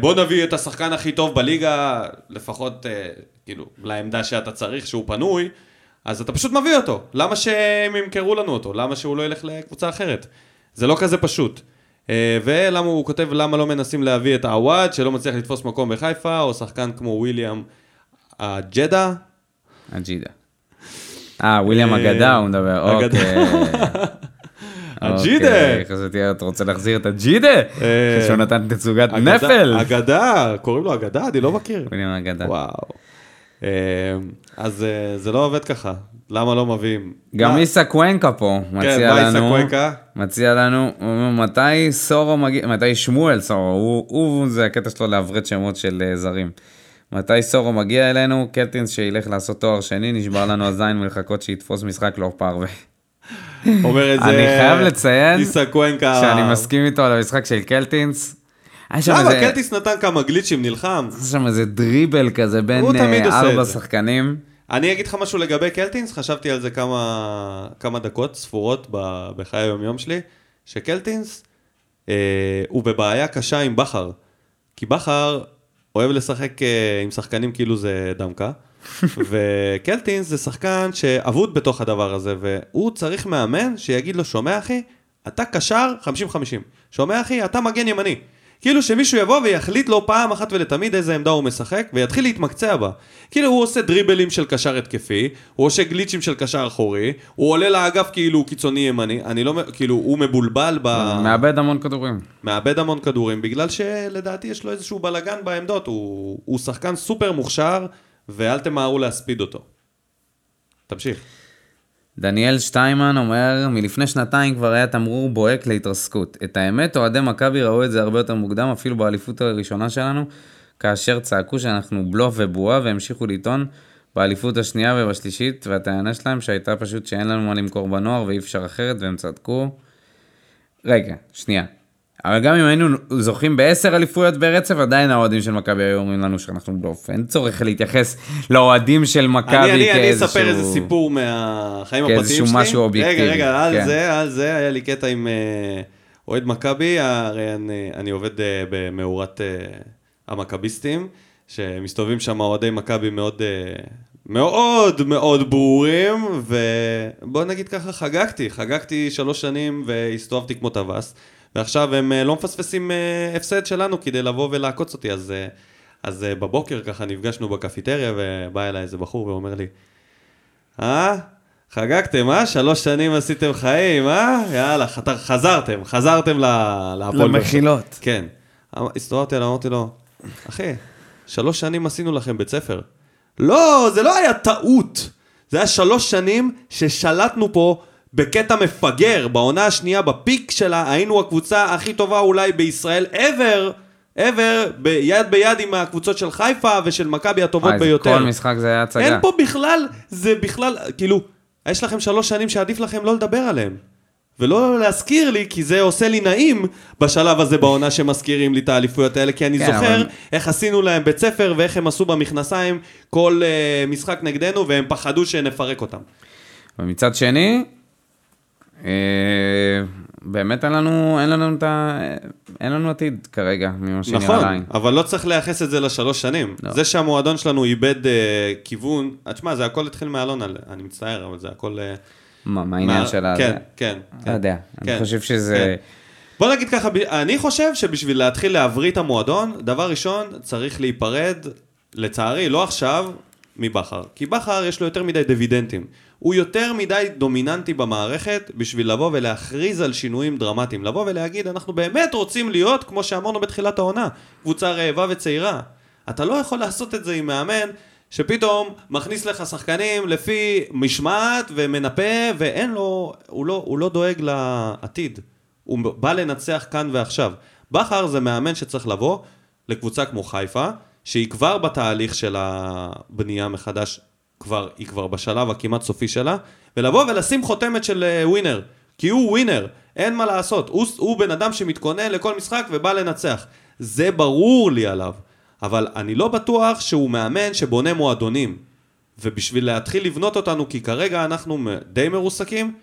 בוא נביא את השחקן הכי טוב בליגה, לפחות כאילו, לעמדה שאתה צריך שהוא פנוי, אז אתה פשוט מביא אותו. למה שהם ימכרו לנו אותו? למה שהוא לא ילך לקבוצה אחרת? זה לא כזה פשוט. ולמה הוא כותב, למה לא מנסים להביא את העוואד, שלא מצליח לתפוס מקום בחיפה, או שחקן כמו וויליאם הג'דה? הג'ידה. אה, וויליאם הגדה, הוא מדבר, אוקיי. הג'ידה. חשבתי, אתה רוצה להחזיר את הג'ידה? שהוא נתן תצוגת נפל. הגדה, קוראים לו הגדה, אני לא מכיר. וויליאם הגדה. וואו. אז זה לא עובד ככה. למה לא מביאים? גם איסה קוונקה פה, מציע לנו, מציע לנו, מתי סורו מגיע, מתי שמואל סורו, הוא, זה הקטע שלו להברד שמות של זרים. מתי סורו מגיע אלינו, קלטינס שילך לעשות תואר שני, נשבר לנו הזין ולחכות שיתפוס משחק לא פרווה. אומר את זה, אני חייב לציין, איסה קוונקה, שאני מסכים איתו על המשחק של קלטינס, למה? קלטינס נתן כמה גליצ'ים, נלחם. זה שם איזה דריבל כזה, בין ארבע שחקנים. אני אגיד לך משהו לגבי קלטינס, חשבתי על זה כמה, כמה דקות ספורות בחיי היומיום שלי, שקלטינס אה, הוא בבעיה קשה עם בחר, כי בחר אוהב לשחק אה, עם שחקנים כאילו זה דמקה, וקלטינס זה שחקן שעבוד בתוך הדבר הזה, והוא צריך מאמן שיגיד לו, שומע אחי, אתה קשר חמישים חמישים, שומע אחי, אתה מגן ימני, כאילו שמישהו יבוא ויחליט לו פעם אחת ולתמיד איזה עמדה הוא משחק, ויתחיל להתמקצע בה. כאילו הוא עושה דריבלים של קשר התקפי, הוא עושה גליצ'ים של קשר אחורי, הוא עולה לאגף כאילו קיצוני ימני, אני לא, כאילו הוא מבולבל ב... מאבד המון כדורים. מאבד המון כדורים, בגלל שלדעתי יש לו איזשהו בלגן בעמדות, הוא, הוא שחקן סופר מוכשר, ואל תמהרו להספיד אותו. תמשיך. דניאל שטיימן אומר, מלפני שנתיים כבר היה תמרור בועק להתרסקות. את האמת, אוהדי מכבי ראו את זה הרבה יותר מוקדם, אפילו באליפות הראשונה שלנו, כאשר צעקו שאנחנו בלוף ובועה, והמשיכו לטעון באליפות השנייה ובשלישית, והטענה שלהם שהייתה פשוט שאין לנו מה למכור בנוער ואי אפשר אחרת, והם צדקו. רגע, שנייה. אבל גם אם היינו זוכים בעשר אליפויות ברצף, עדיין האוהדים של מכבי היו אומרים לנו שאנחנו בלוף. אין צורך להתייחס לאוהדים של מכבי כאיזשהו... אני אספר איזה סיפור מהחיים הפרטיים שלי. כאיזשהו משהו אובייקטיבי. רגע, רגע, על זה, על זה, היה לי קטע עם אוהד מכבי, הרי אני עובד במאורת המכביסטים, שמסתובבים שם אוהדי מכבי מאוד מאוד מאוד ברורים, ובוא נגיד ככה, חגגתי, חגגתי שלוש שנים והסתובבתי כמו טווס, ועכשיו הם לא מפספסים הפסד שלנו כדי לבוא ולעקוץ אותי, אז, אז בבוקר ככה נפגשנו בקפיטריה, ובא אליי איזה בחור ואומר לי, אה, חגגתם, אה? שלוש שנים עשיתם חיים, אה? יאללה, חזרתם, חזרתם להפועל. למחילות. כן. הסתובבתי עליו, אמרתי לו, אחי, שלוש שנים עשינו לכם בית ספר. לא, זה לא היה טעות. זה היה שלוש שנים ששלטנו פה, בקטע מפגר, בעונה השנייה, בפיק שלה, היינו הקבוצה הכי טובה אולי בישראל, ever, ever, ביד ביד עם הקבוצות של חיפה ושל מכבי הטובות ביותר. כל משחק זה היה הצגה. אין פה בכלל, זה בכלל, כאילו, יש לכם שלוש שנים שעדיף לכם לא לדבר עליהם, ולא להזכיר לי, כי זה עושה לי נעים בשלב הזה בעונה שמזכירים לי את האליפויות האלה, כי אני זוכר איך עשינו להם בית ספר, ואיך הם עשו במכנסיים כל משחק נגדנו, והם פחדו שנפרק אותם. ומצד שני... באמת אין לנו, אין לנו, אין לנו עתיד כרגע, ממה שנראה נכון, עליי. אבל לא צריך לייחס את זה לשלוש שנים. לא. זה שהמועדון שלנו איבד אה, כיוון, את שמה, זה הכל התחיל מאלון, אני מצטער, אבל זה הכל... אה, מה, מה העניין מה... שלה? כן, זה... כן. לא כן, יודע, כן, אני חושב שזה... כן. בוא נגיד ככה, אני חושב שבשביל להתחיל להבריא את המועדון, דבר ראשון, צריך להיפרד, לצערי, לא עכשיו, מבחר. כי בחר יש לו יותר מדי דיווידנטים. הוא יותר מדי דומיננטי במערכת, בשביל לבוא ולהכריז על שינויים דרמטיים. לבוא ולהגיד, אנחנו באמת רוצים להיות, כמו שאמרנו בתחילת העונה, קבוצה רעבה וצעירה. אתה לא יכול לעשות את זה עם מאמן, שפתאום מכניס לך שחקנים לפי משמעת ומנפה, ואין לו, הוא לא, הוא לא דואג לעתיד. הוא בא לנצח כאן ועכשיו. בחר זה מאמן שצריך לבוא לקבוצה כמו חיפה, שהיא כבר בתהליך של הבנייה מחדש, כבר, היא כבר בשלב הכמעט סופי שלה, ולבוא ולשים חותמת של ווינר, כי הוא ווינר, אין מה לעשות, הוא, הוא בן אדם שמתכונן לכל משחק ובא לנצח, זה ברור לי עליו, אבל אני לא בטוח שהוא מאמן שבונה מועדונים, ובשביל להתחיל לבנות אותנו, כי כרגע אנחנו די מרוסקים,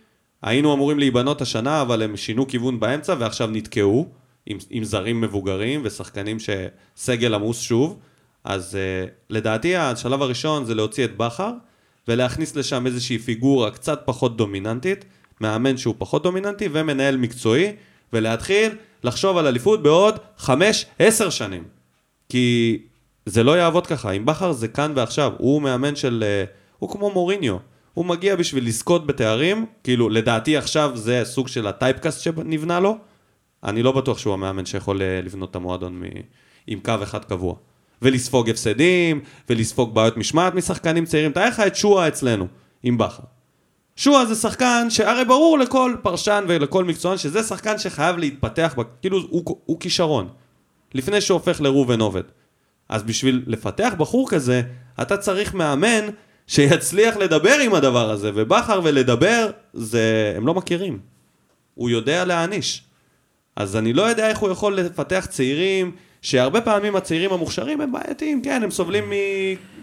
היינו אמורים להיבנות השנה, אבל הם שינו כיוון באמצע, ועכשיו נתקעו, עם, עם זרים מבוגרים ושחקנים שסגל עמוס שוב, אז uh, לדעתי השלב הראשון זה להוציא את בחר, ולהכניס לשם איזושהי פיגורה קצת פחות דומיננטית, מאמן שהוא פחות דומיננטי ומנהל מקצועי, ולהתחיל לחשוב על אליפות בעוד חמש עשר שנים. כי זה לא יעבוד ככה, עם בחר זה כאן ועכשיו, הוא מאמן של, uh, הוא כמו מוריניו, הוא מגיע בשביל לזכות בתארים, כאילו לדעתי עכשיו זה סוג של הטייפקאסט שנבנה לו, אני לא בטוח שהוא המאמן שיכול לבנות את המועדון מ... עם קו אחד קבוע. ולספוג הפסדים, ולספוג בעיות משמעת משחקנים צעירים. תאר לך את שואה אצלנו, עם בחר. שואה זה שחקן שהרי ברור לכל פרשן ולכל מקצוען, שזה שחקן שחייב להתפתח, כאילו הוא, הוא כישרון, לפני שהופך לרובן עובד. אז בשביל לפתח בחור כזה, אתה צריך מאמן שיצליח לדבר עם הדבר הזה, ובחר ולדבר, זה... הם לא מכירים. הוא יודע להעניש. אז אני לא יודע איך הוא יכול לפתח צעירים, שהרבה פעמים הצעירים המוכשרים הם בעייתיים, כן, הם סובלים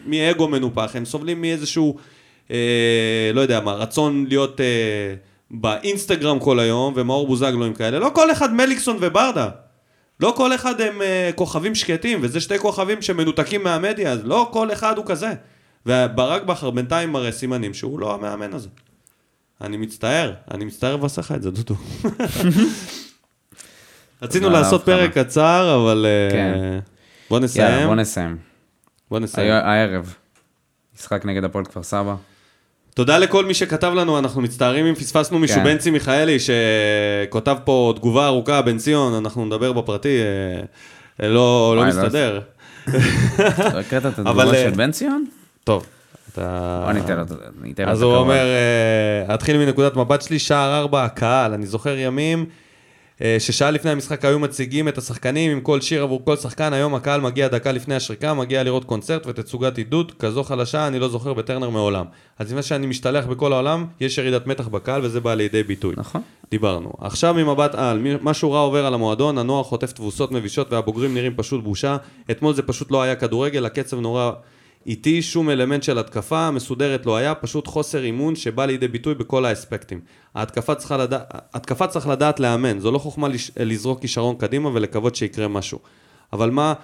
מאגו מנופח, הם סובלים מאיזשהו, אה, לא יודע מה, רצון להיות אה, באינסטגרם כל היום, ומאור בוזגלוים כאלה, לא כל אחד מליקסון וברדה, לא כל אחד הם אה, כוכבים שקטים, וזה שתי כוכבים שמנותקים מהמדיה, אז לא כל אחד הוא כזה, וברק בחר בינתיים מראה סימנים שהוא לא המאמן הזה. אני מצטער, אני מצטער ועשך את זה, דודו. רצינו לעשות פרק קצר, אבל בוא נסיים. בוא נסיים. בוא נסיים. הערב. משחק נגד הפועל כפר סבא. תודה לכל מי שכתב לנו, אנחנו מצטערים אם פספסנו מישהו, בנצי מיכאלי, שכותב פה תגובה ארוכה, בן ציון, אנחנו נדבר בפרטי, לא מסתדר. לא הקראת את התגובה של בן ציון? טוב. אז הוא אומר, התחיל מנקודת מבט שלי, שער ארבע, הקהל, אני זוכר ימים... ששעה לפני המשחק היו מציגים את השחקנים עם כל שיר עבור כל שחקן, היום הקהל מגיע דקה לפני השריקה, מגיע לראות קונצרט ותצוגת עידוד, כזו חלשה אני לא זוכר בטרנר מעולם. אז אם שאני משתלח בכל העולם, יש ירידת מתח בקהל וזה בא לידי ביטוי. נכון. דיברנו. עכשיו ממבט על, משהו רע עובר על המועדון, הנוער חוטף תבוסות מבישות והבוגרים נראים פשוט בושה, אתמול זה פשוט לא היה כדורגל, הקצב נורא איתי, שום אלמנט של התקפה מסודרת לא היה, פשוט חוסר אימון שבא לידי ביטוי בכל האספקטים. ההתקפה צריכה לדע... התקפה צריך לדעת לאמן, זו לא חוכמה לש... לזרוק כישרון קדימה ולקוות שיקרה משהו. אבל מה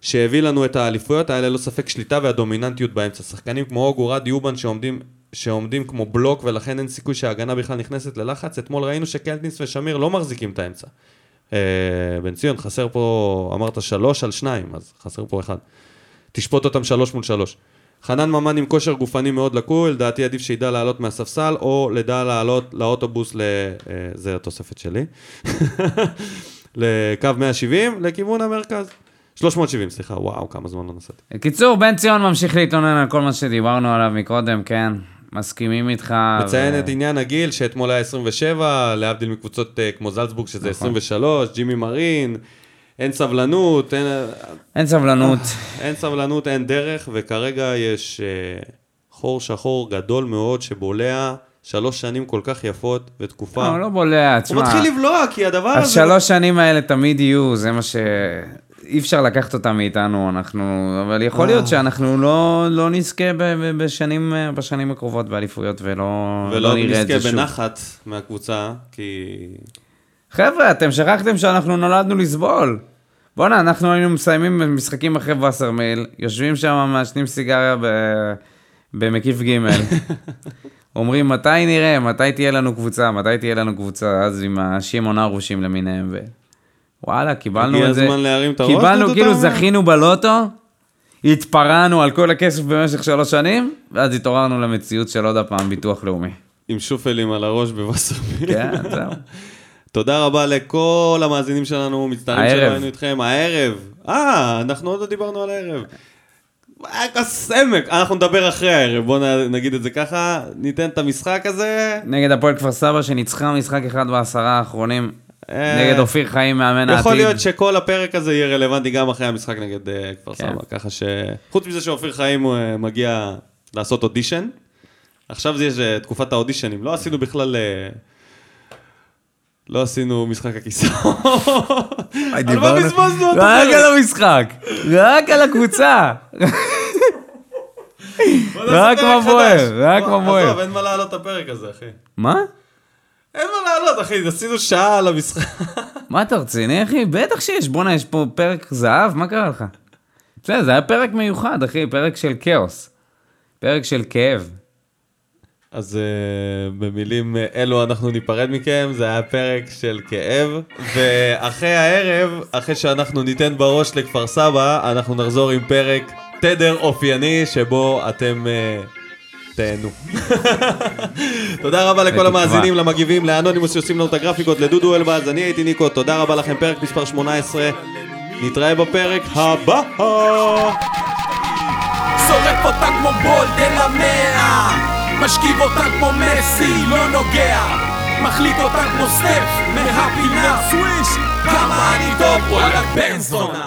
שהביא לנו את האליפויות האלה לא ספק שליטה והדומיננטיות באמצע. שחקנים כמו אוגורד יובן שעומדים, שעומדים כמו בלוק ולכן אין סיכוי שההגנה בכלל נכנסת ללחץ. אתמול ראינו שקלטינס ושמיר לא מחזיקים את האמצע. אה, בן ציון, חסר פה, אמרת שלוש על שניים, אז חסר פה אחד. תשפוט אותם שלוש מול שלוש. חנן ממן עם כושר גופני מאוד לקוי, לדעתי עדיף שידע לעלות מהספסל, או לדע לעלות לאוטובוס, ל... זה התוספת שלי, לקו מאה שבעים, לכיוון המרכז. שלוש מאות שבעים, סליחה, וואו, כמה זמן לא נסעתי. בקיצור, בן ציון ממשיך להתלונן על כל מה שדיברנו עליו מקודם, כן, מסכימים איתך. מציין ו... את עניין הגיל, שאתמול היה עשרים ושבע, להבדיל מקבוצות כמו זלצבורג, שזה נכון. עשרים ושלוש, ג'ימי מרין, אין סבלנות, אין... אין סבלנות. אין סבלנות, אין דרך, וכרגע יש חור שחור גדול מאוד שבולע שלוש שנים כל כך יפות ותקופה. לא, לא בולע, תשמע. הוא מתחיל לבלוע, כי הדבר הזה... השלוש שנים האלה תמיד יהיו, זה מה ש... אי אפשר לקחת אותה מאיתנו, אנחנו... אבל יכול להיות שאנחנו לא, לא נזכה ב, ב, בשנים, בשנים הקרובות באליפויות, ולא, ולא לא נראה את זה שוב. ולא נזכה בנחת מהקבוצה, כי... חבר'ה, אתם שכחתם שאנחנו נולדנו לסבול. בוא'נה, אנחנו היינו מסיימים משחקים אחרי וסר מיל, יושבים שם, מעשנים סיגריה ב... במקיף ג' אומרים, מתי נראה, מתי תהיה לנו קבוצה, מתי תהיה לנו קבוצה, אז עם השימון ארושים למיניהם, ווואלה, קיבלנו את זה. הגיע הזמן להרים את הראש. קיבלנו, כאילו זכינו בלוטו, התפרענו על כל הכסף במשך שלוש שנים, ואז התעוררנו למציאות של עוד הפעם ביטוח לאומי. עם שופלים על הראש בבשר מיל. כן, זהו. תודה רבה לכל המאזינים שלנו, מצטערים שלא היינו איתכם. הערב. אה, אנחנו עוד לא דיברנו על הערב. סמק, אנחנו נדבר אחרי הערב, בוא נגיד את זה ככה, ניתן את המשחק הזה נגד הפועל כפר סבא שניצחה משחק אחד בעשרה האחרונים נגד אופיר חיים, מאמן העתיד. יכול להיות שכל הפרק הזה יהיה רלוונטי גם אחרי המשחק נגד כפר סבא, ככה ש... חוץ מזה שאופיר חיים מגיע לעשות אודישן, עכשיו זה יש תקופת האודישנים, לא עשינו בכלל... לא עשינו משחק הכיסא. על מה בזבזנו אותו? רק על המשחק. רק על הקבוצה. רק מה בוער, רק מה בוער. עזוב, אין מה לעלות את הפרק הזה, אחי. מה? אין מה לעלות, אחי, עשינו שעה על המשחק. מה אתה רציני, אחי? בטח שיש, בוא'נה, יש פה פרק זהב, מה קרה לך? בסדר, זה היה פרק מיוחד, אחי, פרק של כאוס. פרק של כאב. אז במילים אלו אנחנו ניפרד מכם, זה היה פרק של כאב, ואחרי הערב, אחרי שאנחנו ניתן בראש לכפר סבא, אנחנו נחזור עם פרק תדר אופייני, שבו אתם uh, תהנו. תודה רבה לכל המאזינים, למגיבים, לאנונימוס שעושים לנו את הגרפיקות, לדודו אלבאז, אני הייתי ניקו, תודה רבה לכם, פרק מספר שמונה עשרה, נתראה בפרק הבא. שורק אותה כמו בול דל המאה, משכיב אותה כמו מסי, לא נוגע, מחליט אותה כמו סטף מהפינה, סוויש, כמה אני טוב, וואלה בן זונה.